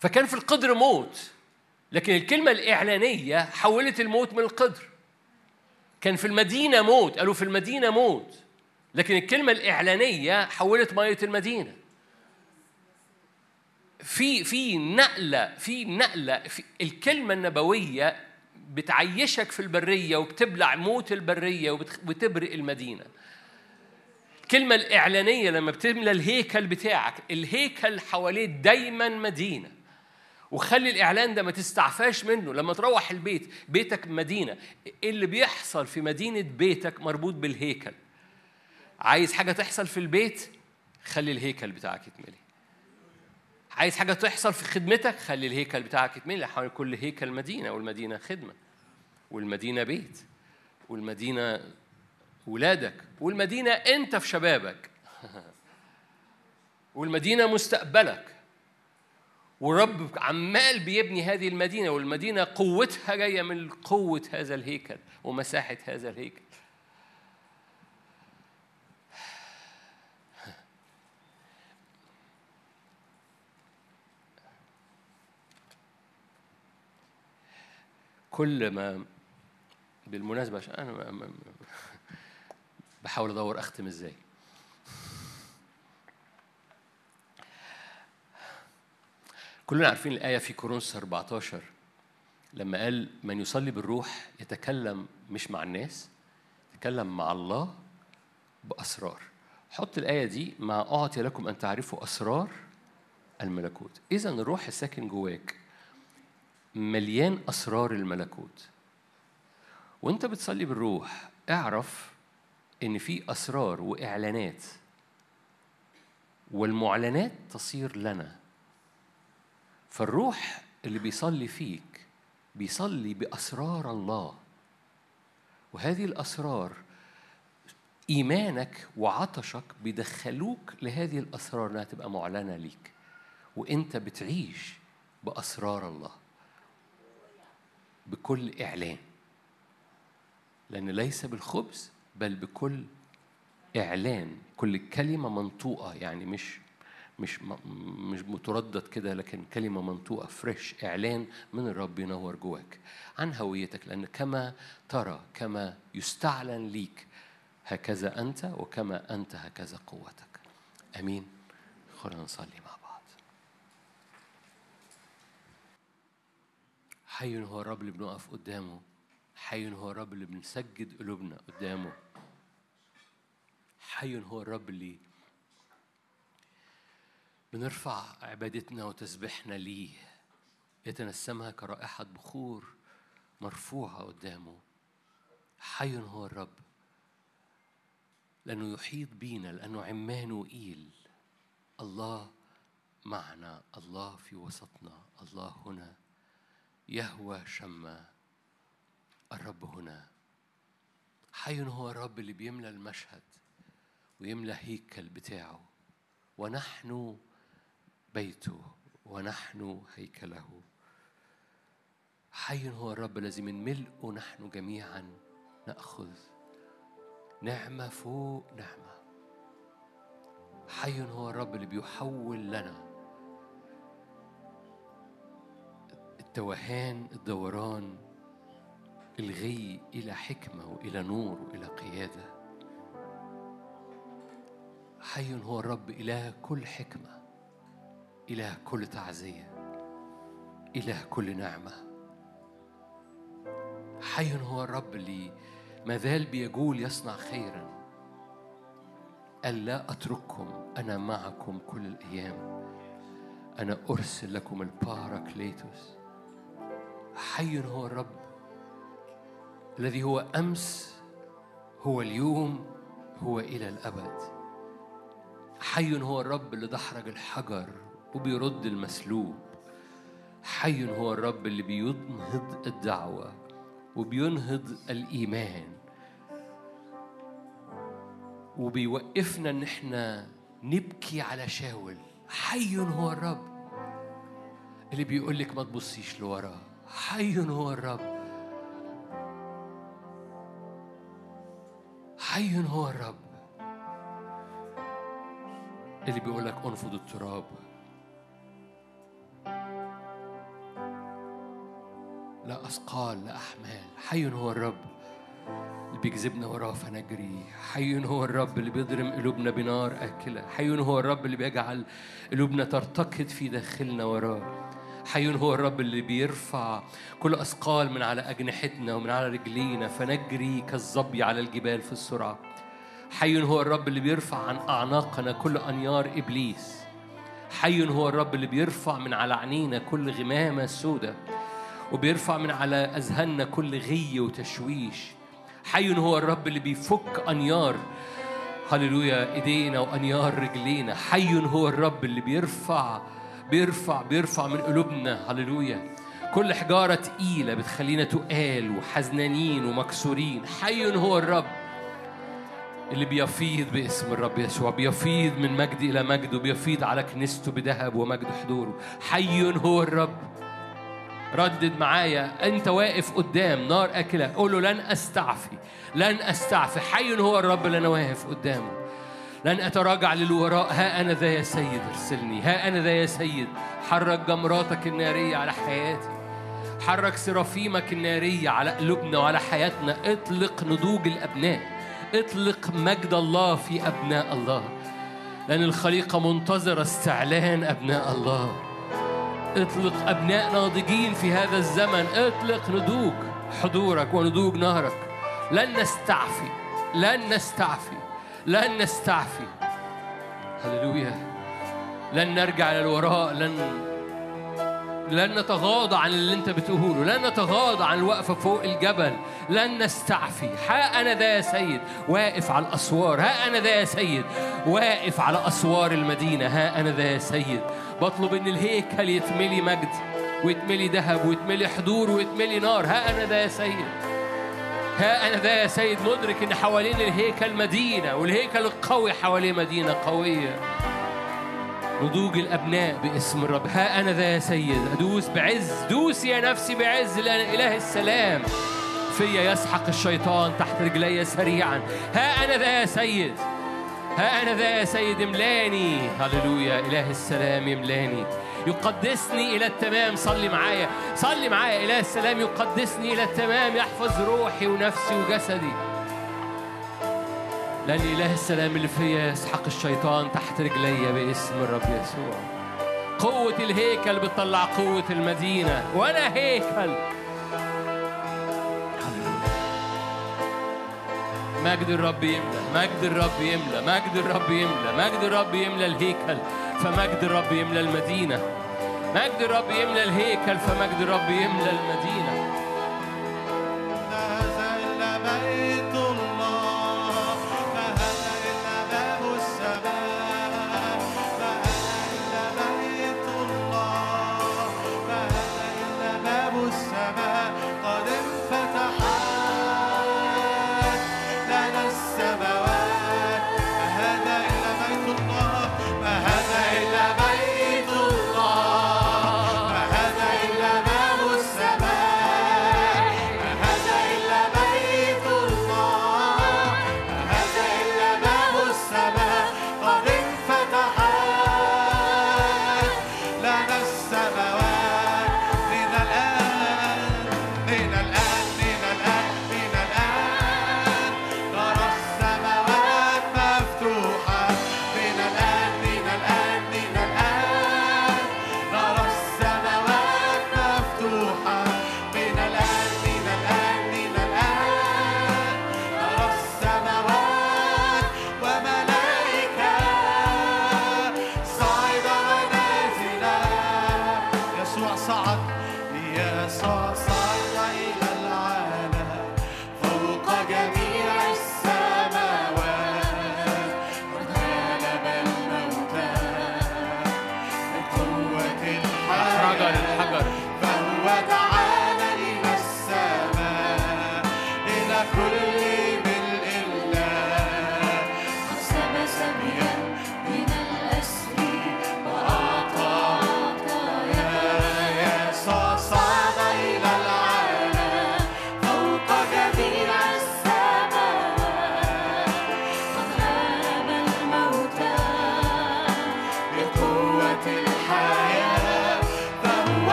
فكان في القدر موت، لكن الكلمة الإعلانية حولت الموت من القدر. كان في المدينة موت، قالوا في المدينة موت، لكن الكلمة الإعلانية حولت مية المدينة. في نقلة في الكلمة النبوية بتعيشك في البرية وبتبلع موت البرية وبتبرئ المدينة. الكلمة الإعلانية لما بتملى الهيكل بتاعك، الهيكل حواليه دايما مدينة، وخلي الإعلان ده ما تستعفاش منه. لما تروح البيت، بيتك مدينة، اللي بيحصل في مدينة بيتك مربوط بالهيكل. عايز حاجة تحصل في البيت، خلي الهيكل بتاعك يتملي. عايز حاجة تحصل في خدمتك، خلي الهيكل بتاعك يتملي. حوالي كل هيكل مدينة، والمدينة خدمة، والمدينة بيت، والمدينة ولادك، والمدينة أنت في شبابك، والمدينة مستقبلك. والرب عمال بيبني هذه المدينة، والمدينة قوتها جاية من قوة هذا الهيكل ومساحة هذا الهيكل. كل ما بالمناسبة، عشان أنا بحاول أدور أختم إزاي. كلنا عارفين الآية في كورنثوس 14 لما قال من يصلي بالروح يتكلم مش مع الناس، يتكلم مع الله بأسرار. حط الآية دي مع أعطي لكم أن تعرفوا أسرار الملكوت. إذا الروح الساكن جواك مليان أسرار الملكوت، وانت بتصلي بالروح اعرف إن في أسرار وإعلانات، والمعلنات تصير لنا. فالروح اللي بيصلي فيك بيصلي بأسرار الله، وهذه الأسرار إيمانك وعطشك بيدخلوك لهذه الأسرار إنها تبقى معلنة ليك، وإنت بتعيش بأسرار الله بكل إعلان، لأن ليس بالخبز بل بكل إعلان. كل كلمة منطوقة، يعني مش متردد كده، لكن كلمة منطوقة فريش، إعلان من الرب ينور جواك عن هويتك. لأن كما ترى كما يستعلن ليك هكذا أنت، وكما أنت هكذا قوتك. أمين. خلينا نصلي مع بعض. حي هو الرب اللي بنقف قدامه، حي هو الرب اللي بنسجد قلوبنا قدامه، حي هو الرب اللي بنرفع عبادتنا وتسبيحنا ليه، يتنسمها كرائحة بخور مرفوعة قدامه. حي هو الرب لأنه يحيط بينا، لأنه عمانه قيل. الله معنا، الله في وسطنا، الله هنا. يهوى شمّا، الرب هنا. حي هو الرب اللي بيملى المشهد ويملى هيكل بتاعه، ونحن بيته ونحن هيكله. حي هو الرب الذي من ملئه نحن جميعا نأخذ نعمة فوق نعمة. حي هو الرب اللي بيحول لنا التوهان، الدوران، الغي إلى حكمة وإلى نور وإلى قيادة. حي هو الرب إله كل حكمة، إله كل تعزية، إله كل نعمة. حي هو الرب اللي مازال بيقول يصنع خيرا، ألا أترككم أنا معكم كل الأيام، أنا أرسل لكم الباراكليتوس. حي هو الرب الذي هو أمس هو اليوم هو إلى الأبد. حي هو الرب اللي دحرج الحجر وبيرد المسلوب. حي هو الرب اللي بينهض الدعوة وبينهض الإيمان وبيوقفنا إن إحنا نبكي على شاول. حي هو الرب اللي بيقولك ما تبصيش لورا. حي هو الرب، حي هو الرب اللي بيقولك انفض التراب. لا أثقال لا أحمال. حي هو الرب اللي بيجذبنا وراه فنجري. حي هو الرب اللي بيضرم قلوبنا بنار آكلة. حي هو الرب اللي بيجعل قلوبنا ترتقد في داخلنا وراه. حي هو الرب اللي بيرفع كل أثقال من على أجنحتنا ومن على رجلينا فنجري كالظبي على الجبال في السرعة. حي هو الرب اللي بيرفع عن أعناقنا كل أنيار إبليس. حي هو الرب اللي بيرفع من على عينينا كل غمامة سودة وبيرفع من على أذهاننا كل غي وتشويش. حي هو الرب اللي بيفك أنيار هللويا إيدينا وأنيار رجلينا. حي هو الرب اللي بيرفع بيرفع بيرفع من قلوبنا هللويا كل حجارة تقيلة بتخلينا تقال وحزنانين ومكسورين. حي هو الرب اللي بيفيض باسم الرب يسوع، بيفيض من مجد إلى مجد وبيفيض على كنيسته بذهب ومجد حضوره. حي هو الرب. ردد معايا أنت واقف قدام نار أكلة، قول له لن أستعفي لن أستعفي. حي هو الرب اللي أنا واقف قدامه، لن أتراجع للوراء. ها أنا ذا يا سيد ارسلني، ها أنا ذا يا سيد. حرك جمراتك النارية على حياتي، حرك سرافيمك النارية على قلوبنا وعلى حياتنا. اطلق نضوج الأبناء، اطلق مجد الله في أبناء الله، لأن الخليقة منتظرة استعلان أبناء الله. اطلق أبناء ناضجين في هذا الزمن، اطلق نضوج حضورك ونضوج نهرك. لن نستعفي لن نستعفي لن نستعفي هللويا. لن نرجع للوراء، لن نتغاضى عن اللي انت بتقوله، لن نتغاضى عن الوقفة فوق الجبل. لن نستعفي. ها أنا ذا يا سيد واقف على الأسوار، ها أنا ذا يا سيد واقف على أسوار المدينة. ها أنا ذا يا سيد بطلب إن الهيكل يتملي مجد ويتملي ذهب ويتملي حضور ويتملي نار. ها أنا ذا يا سيد، ها أنا ذا يا سيد. ندرك إن حوالين الهيكل مدينة، والهيكل القوي حواليه مدينة قوية. نضوج الأبناء باسم الرب. ها أنا ذا يا سيد أدوس بعز. دوس يا نفسي بعز، لأن إله السلام فيا. يسحق الشيطان تحت رجلي سريعا. ها أنا ذا يا سيد، ها أنا ذا يا سيد. املاني هللويا، إله السلام يملاني يقدسني إلى التمام. صلي معايا صلي معايا. إله السلام يقدسني إلى التمام، يحفظ روحي ونفسي وجسدي، لأن إله السلام اللي فيا يسحق الشيطان تحت رجلي باسم الرب يسوع. قوة الهيكل بتطلع قوة المدينة، وأنا هيكل. مجد الرب يملأ، مجد الرب يملأ، مجد الرب يملأ، مجد الرب يملأ الهيكل، فمجد الرب يملأ المدينة. مجد الرب يملأ الهيكل، فمجد الرب يملأ المدينة.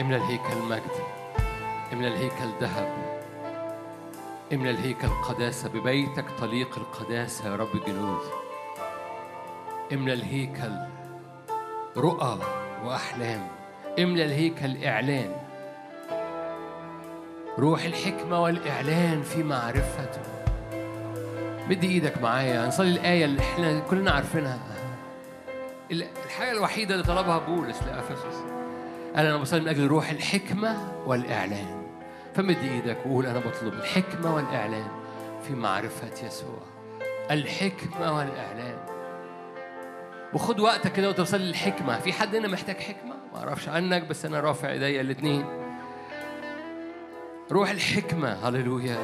املأ الهيكل مجد، املأ الهيكل ذهب، املأ الهيكل قداسة. ببيتك طليق القداسة يا رب الجنود. املأ الهيكل رؤى وأحلام، املأ الهيكل إعلان، روح الحكمة والإعلان في معرفته. مد إيدك معايا هنصلي الآية اللي احنا كلنا عارفينها، الحاجة الوحيدة اللي طلبها بولس لأفسس. قال أنا بصلي من أجل روح الحكمة والإعلان. فمد إيدك وقول أنا بطلب الحكمة والإعلان في معرفة يسوع. الحكمة والإعلان. وخد وقتك كده وتوصل للحكمة. في حد هنا محتاج حكمة؟ ما أعرفش عنك، بس أنا رافع إيديا الاتنين. روح الحكمة، هللويا.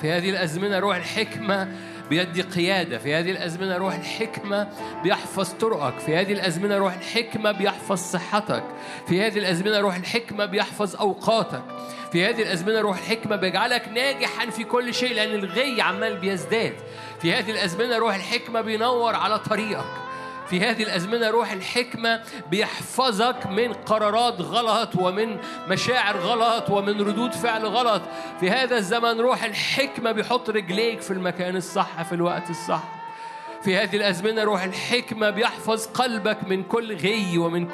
في هذه الأزمنة روح الحكمة بيدي قيادة، في هذه الأزمنة روح الحكمة بيحفظ طرقك، في هذه الأزمنة روح الحكمة بيحفظ صحتك، في هذه الأزمنة روح الحكمة بيحفظ أوقاتك، في هذه الأزمنة روح الحكمة بيجعلك ناجحا في كل شيء لأن الغي عمال بيزداد، في هذه الأزمنة روح الحكمة بينور على طريقك، في هذه الأزمنة روح الحكمة بيحفظك من قرارات غلط ومن مشاعر غلط ومن ردود فعل غلط. في هذا الزمن روح الحكمة بيحط رجليك في المكان الصح في الوقت الصح. في هذه الأزمنة روح الحكمة بيحفظ قلبك من كل غي ومن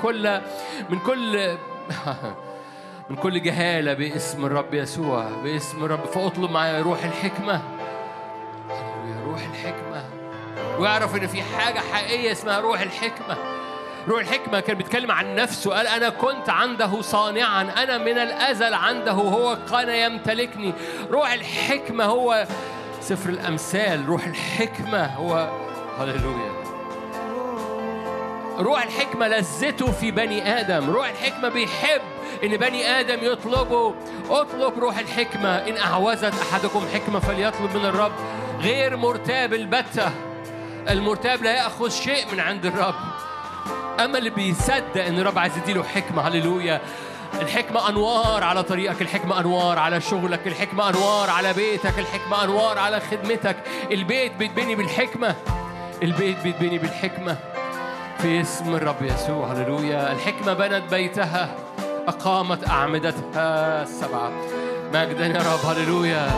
كل جهالة باسم الرب يسوع، باسم الرب. فأطلب معايا روح الحكمة، روح الحكمة، ويعرف إن في حاجة حقيقية اسمها روح الحكمة. روح الحكمة كان بيتكلم عن نفسه، قال أنا كنت عنده صانعا، أنا من الأزل عنده، هو كان يمتلكني. روح الحكمة هو سفر الأمثال، روح الحكمة هو هللويا. روح الحكمة لذته في بني آدم، روح الحكمة بيحب إن بني آدم يطلبه. أطلب روح الحكمة. إن أعوزت أحدكم حكمة فليطلب من الرب، غير مرتاب البتة. المرتاب لا يأخذ شيء من عند الرب، أما اللي بيصدق إن الرب عايز يديله حكمة. هللويا. الحكمة أنوار على طريقك، الحكمة أنوار على شغلك، الحكمة أنوار على بيتك، الحكمة أنوار على خدمتك. البيت بيتبني بالحكمة، البيت بيتبني بالحكمة في اسم الرب يسوع. هللويا. الحكمة بنت بيتها، أقامت أعمدتها السبعة. مجدا يا رب. هللويا.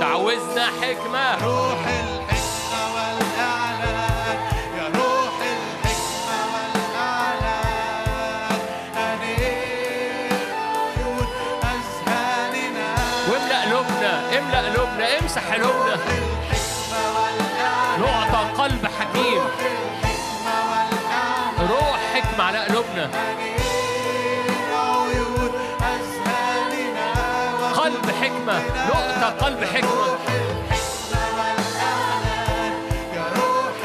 تعوزنا حكمة. روح الحكمة والإعلان، يا روح الحكمة والإعلان، أنير عيون أذهاننا واملأ قلوبنا، املأ قلوبنا، امسح قلوبنا. روح الحكمة والإعلان، نعطى قلب حكيم. روح الحكمة والإعلان، روح حكمة على قلوبنا، قلب حكمة، نقطة قلب حكمة. يا روح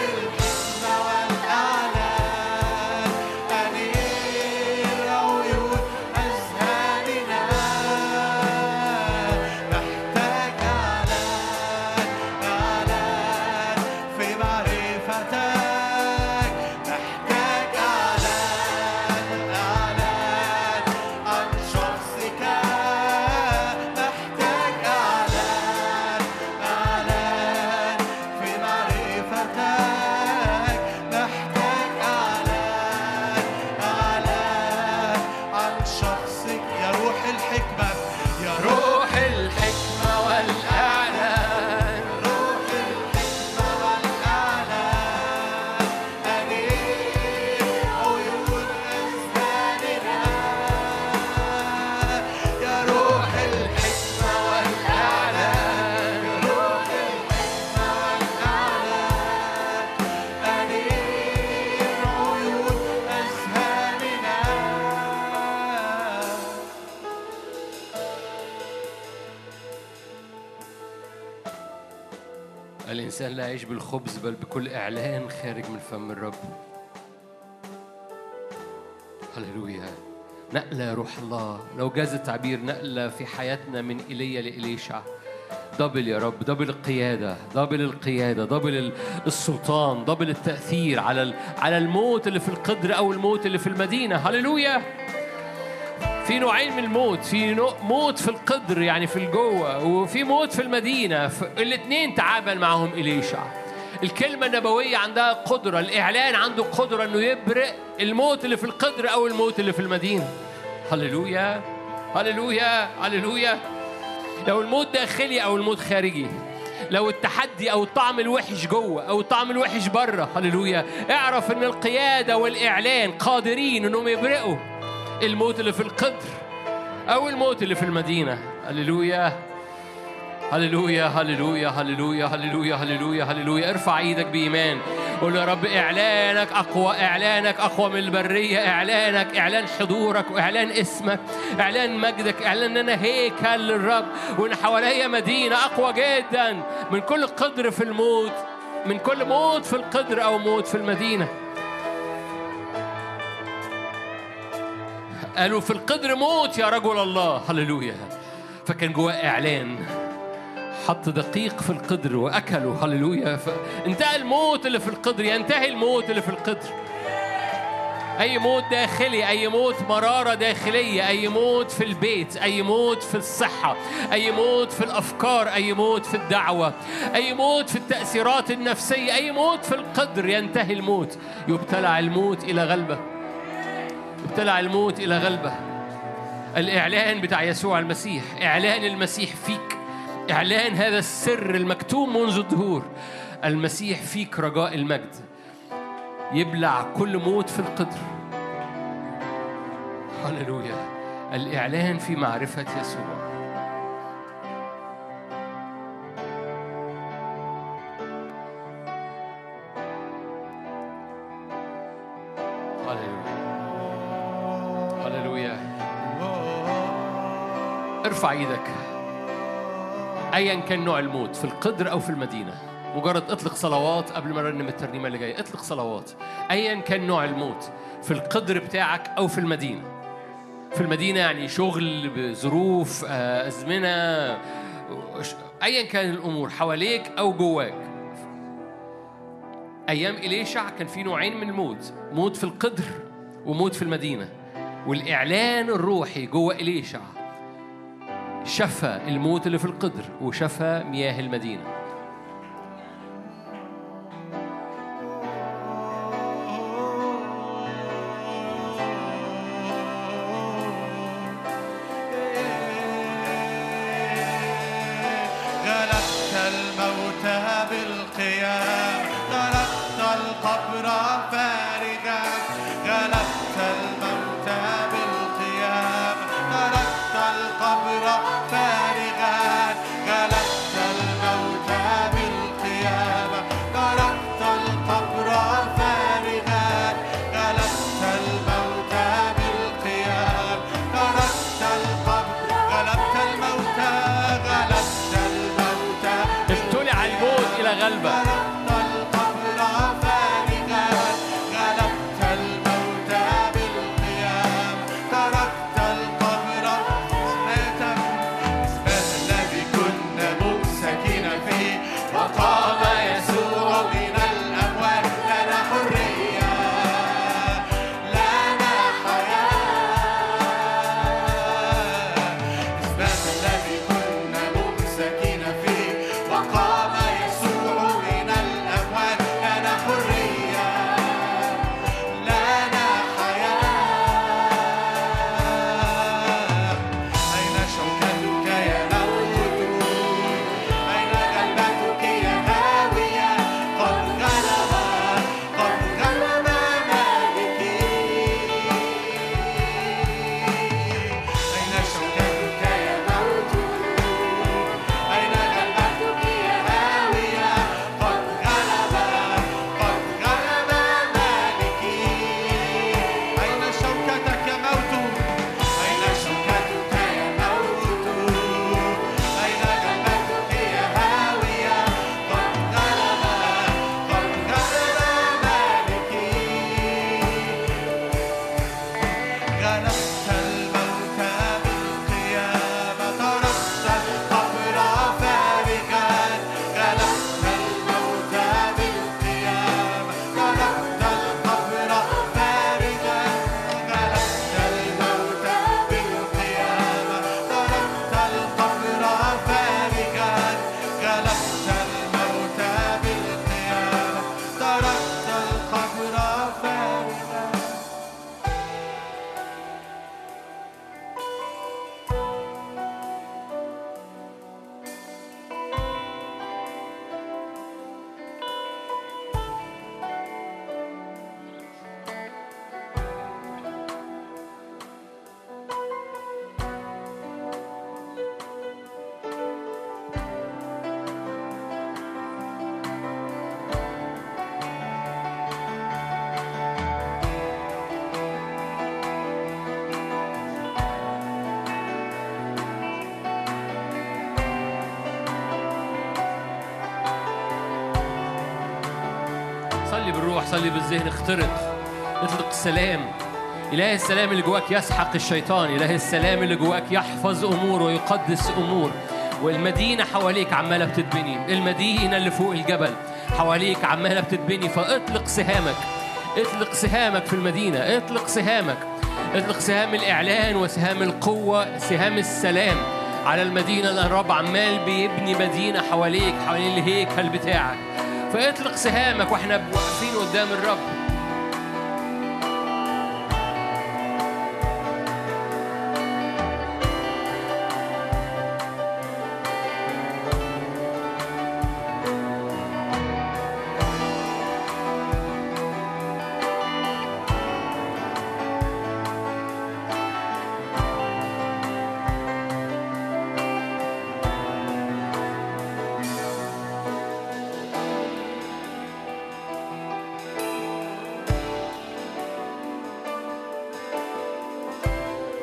الحكمة والإعلان، أنير عيون أذهاننا، نحتاج إعلان، إعلان في معرفتك، نحتاج إعلان، إعلان عن شخصك. الإنسان لا يعيش بالخبز بل بكل إعلان خارج من فم الرب. هللويا. نقلة يا روح الله، لو جاز التعبير، نقلة في حياتنا من إيليا لإليشع. دبل يا رب، دبل القيادة، دبل القيادة، دبل السلطان، دبل التأثير على الموت اللي في القدر أو الموت اللي في المدينة. هللويا. في نوعين من الموت، في موت في القدر يعني في الجوة، وفي موت في المدينة. الاثنين تعامل معهم إليشع. الكلمة النبوية عندها قدرة، الإعلان عنده قدرة أنه يبرئ الموت اللي في القدر أو الموت اللي في المدينة. هللويا هللويا هللويا. لو الموت داخلي أو الموت خارجي، لو التحدي أو الطعم الوحش جوه أو الطعم الوحش بره، هللويا، اعرف أن القيادة والإعلان قادرين أنهم يبرئوا الموت اللي في القدر أو الموت اللي في المدينة. هللويا هللويا هللويا هللويا هللويا هللويا هللويا. ارفع ايدك بإيمان، قول يا رب إعلانك أقوى، إعلانك أقوى من البرية، إعلانك، إعلان حضورك وإعلان اسمك، إعلان مجدك، إعلان أن أنا هيكل للرب وأن حواليا مدينة أقوى جدا من كل قدر في الموت، من كل موت في القدر أو موت في المدينة. قالوا في القدر موت يا رجل الله، هللويا، فكان جواه إعلان، حط دقيق في القدر وأكله، هللويا، فانتهى الموت اللي في القدر. ينتهي الموت اللي في القدر، أي موت داخلي، أي موت مرارة داخلية، أي موت في البيت، أي موت في الصحة، أي موت في الأفكار، أي موت في الدعوة، أي موت في التأثيرات النفسية، أي موت في القدر. ينتهي الموت، يبتلع الموت إلى غلبة، يبتلع الموت إلى غلبة. الإعلان بتاع يسوع المسيح، إعلان المسيح فيك، إعلان هذا السر المكتوم منذ الدهور، المسيح فيك رجاء المجد، يبلع كل موت في القدر. هللويا. الإعلان في معرفة يسوع. هللويا هللويا. ارفع يدك أياً كان نوع الموت، في القدر أو في المدينة. مجرد اطلق صلوات قبل ما نرنم الترنيمة اللي جاية. اطلق صلوات أياً كان نوع الموت، في القدر بتاعك أو في المدينة. في المدينة يعني شغل، بظروف، أزمنة، أياً كان الأمور حواليك أو جواك. أيام إليشع كان في نوعين من الموت، موت في القدر وموت في المدينة. والإعلان الروحي جوا إليشع شفى الموت اللي في القدر وشفى مياه المدينة. غلبت الموت بالقيام، غلبت القبر فارغا، غلبت الموت بالقيام، غلبت القبر فارغا، غلبت الموت وحصل لي بالذهن، اخترق، اطلق السلام. إله السلام اللي جواك يسحق الشيطان، إله السلام اللي جواك يحفظ أمور ويقدس أمور. والمدينة حواليك عمالة بتتبني، المدينة اللي فوق الجبل حواليك عمالة بتتبني. فاطلق سهامك، اطلق سهامك في المدينة، اطلق سهامك، اطلق سهام الإعلان وسهام القوة، سهام السلام على المدينة، لأن الرب عمال بيبني مدينة حواليك، حوالين الهيكل بتاعك. فاطلق سهامك واحنا واقفين قدام الرب.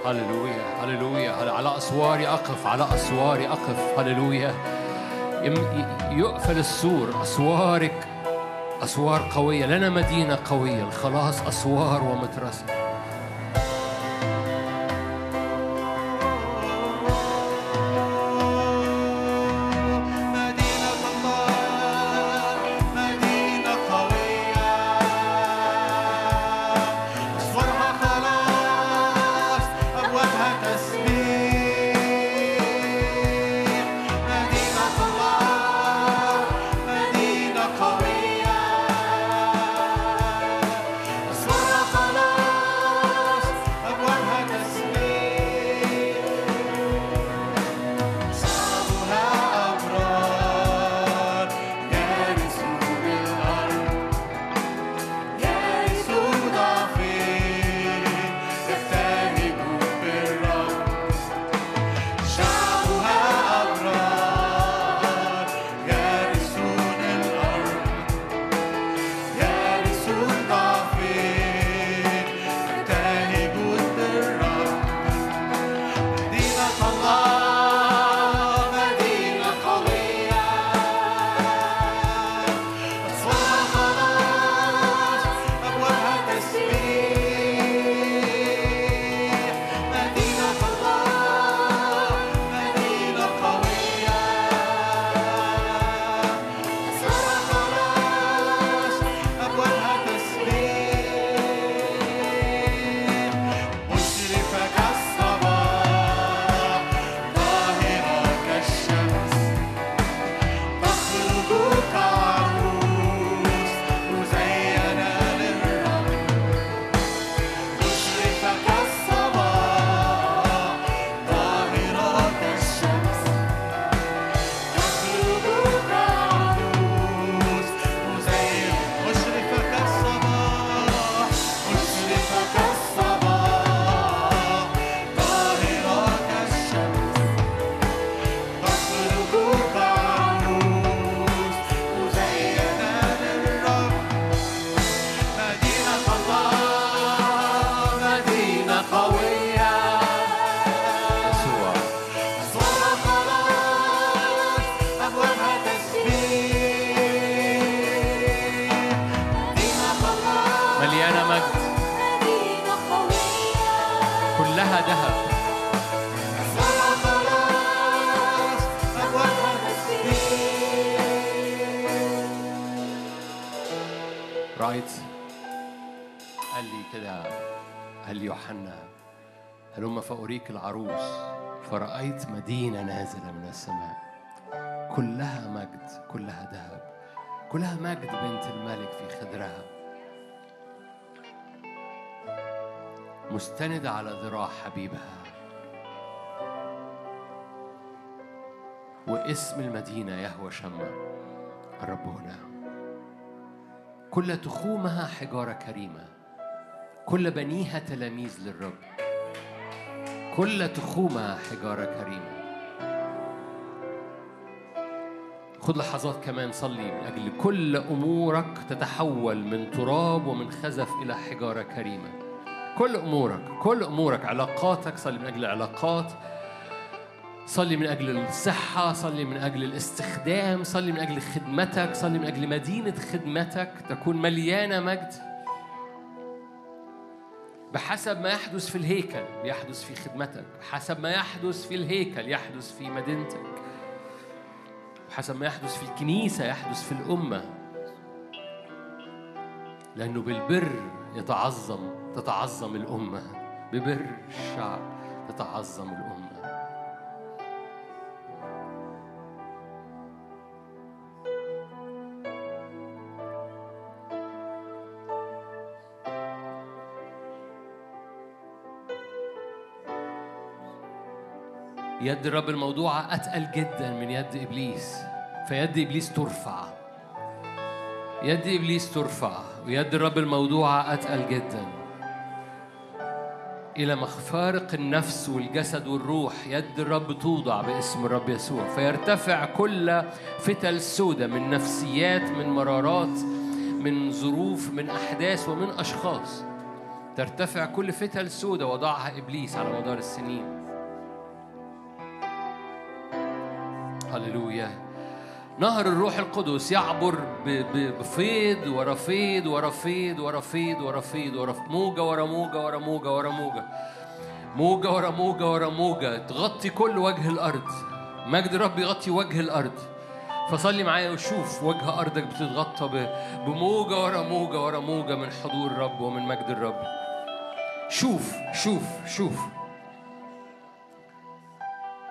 هللويا، هللويا، على أسواري أقف، على أسواري أقف. هللويا، يقفل السور. أسوارك أسوار قوية، لنا مدينة قوية، الخلاص أسوار ومترسة. فأريك العروس، فرأيت مدينة نازلة من السماء كلها مجد، كلها ذهب، كلها مجد بنت الملك في خدرها، مستندة على ذراع حبيبها. واسم المدينة يهوى شمة، الرب هنا. كل تخومها حجارة كريمة، كل بنيها تلاميذ للرب، كل تخومة حجارة كريمة. خد لحظات كمان صلي من أجل كل أمورك تتحول من تراب ومن خزف إلى حجارة كريمة. كل أمورك، كل أمورك، علاقاتك، صلي من أجل علاقات، صلي من أجل الصحة، صلي من أجل الاستخدام، صلي من أجل خدمتك، صلي من أجل مدينة خدمتك تكون مليانة مجد. بحسب ما يحدث في الهيكل يحدث في خدمتك، بحسب ما يحدث في الهيكل يحدث في مدينتك، بحسب ما يحدث في الكنيسة يحدث في الأمة. لأنه بالبر تتعظم الأمة، ببر الشعب تتعظم الأمة. يد رب الموضوع أتقل جدا من يد إبليس، فيد إبليس ترفع، يد إبليس ترفع، ويد رب الموضوع أتقل جدا إلى مخفارق النفس والجسد والروح. يد الرب توضع باسم الرب يسوع، فيرتفع كل فتل سودة من نفسيات، من مرارات، من ظروف، من أحداث ومن أشخاص. ترتفع كل فتل سودة وضعها إبليس على مدار السنين. هللويا. نهر الروح القدس يعبر بفيض ورا فيض ورا فيض ورا فيض ورا فيض ورا موجة ورا موجة ورا موجة ورا موجة، موجة ورا موجة ورا موجة، تغطي كل وجه الأرض. مجد رب يغطي وجه الأرض. فصلي معايا وشوف وجه أرضك بتتغطى بموجة ورا موجة ورا موجة من حضور الرب ومن مجد الرب. شوف شوف شوف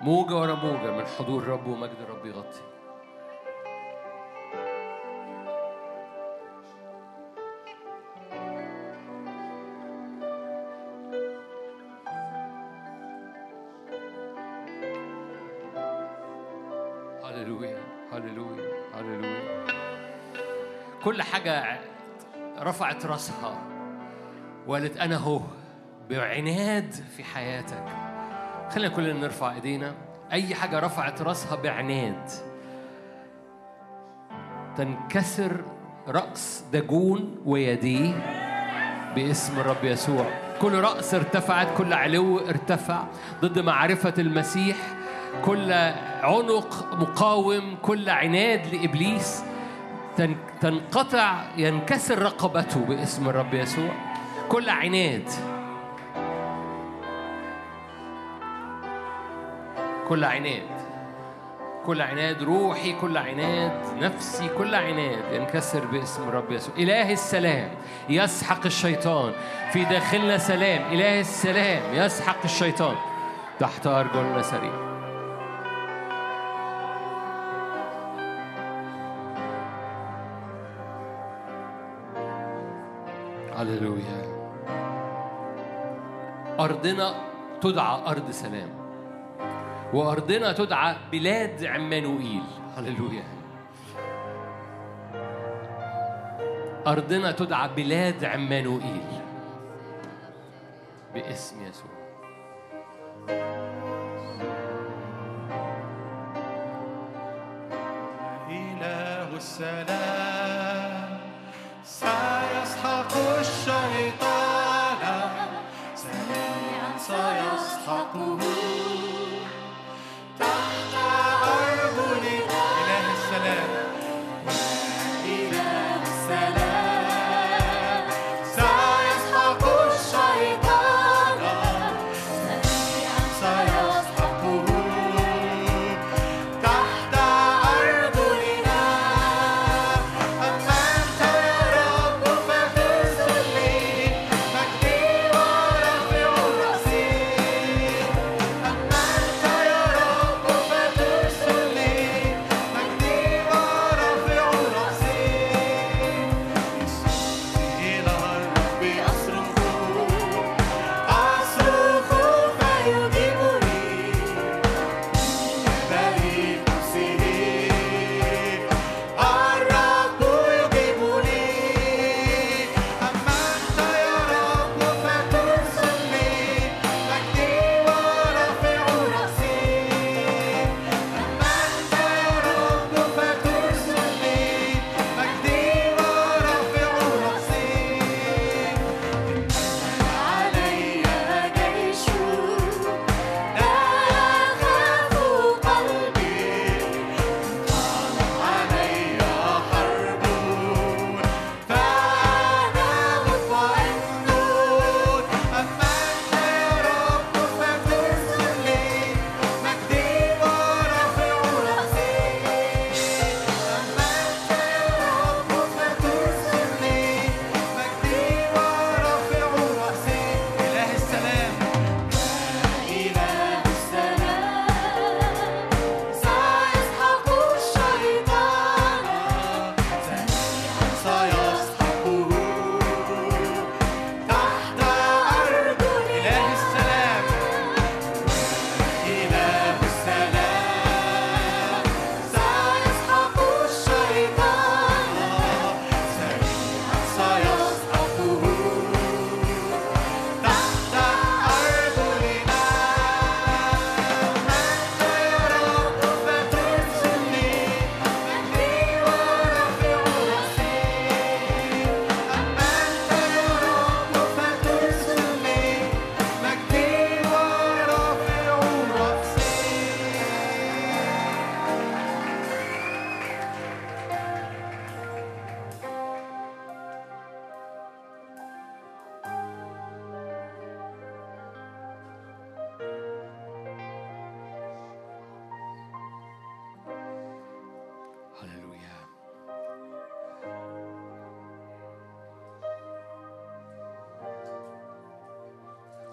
موجة ورا موجة من حضور الرب ومجد الرب يغطي. هللويا هللويا هللويا. كل حاجة رفعت رأسها وقالت أنا هو بعناد في حياتك. خلينا كلنا نرفع ايدينا. اي حاجه رفعت راسها بعناد تنكسر راس داجون ويديه باسم الرب يسوع. كل راس ارتفعت، كل علو ارتفع ضد معرفه المسيح، كل عنق مقاوم، كل عناد لابليس تنقطع، ينكسر رقبته باسم الرب يسوع. كل عناد، كل عناد، كل عناد روحي، كل عناد نفسي، كل عناد ينكسر باسم الرب يسوع. إله السلام يسحق الشيطان في داخلنا. سلام إله السلام يسحق الشيطان تحت أرجلنا سريع. هللويا. أرضنا تدعى أرض سلام، وأرضنا تدعى بلاد عمانوئيل. هللويا. أرضنا تدعى بلاد عمانوئيل باسم يسوع. إله السلام سيسحق الشيطان، سريعا سيسحقه.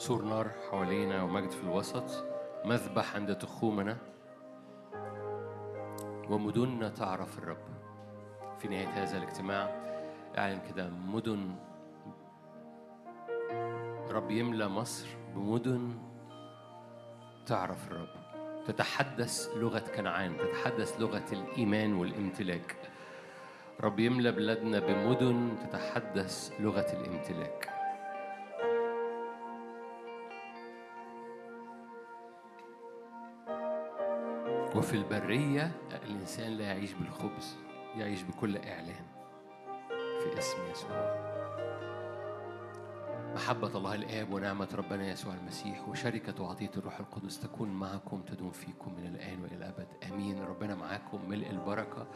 سور نار حوالينا ومجد في الوسط، مذبح عند تخومنا، ومدننا تعرف الرب. في نهاية هذا الاجتماع أعلن كده مدن رب يملأ مصر بمدن تعرف الرب، تتحدث لغة كنعان، تتحدث لغة الإيمان والامتلاك. رب يملأ بلادنا بمدن تتحدث لغة الامتلاك. وفي البرية الإنسان لا يعيش بالخبز، يعيش بكل إعلان في اسم يسوع. محبة الله الآب ونعمة ربنا يسوع المسيح وشركة عطية الروح القدس تكون معكم، تدوم فيكم من الآن وإلى الأبد. آمين. ربنا معاكم، ملء البركة.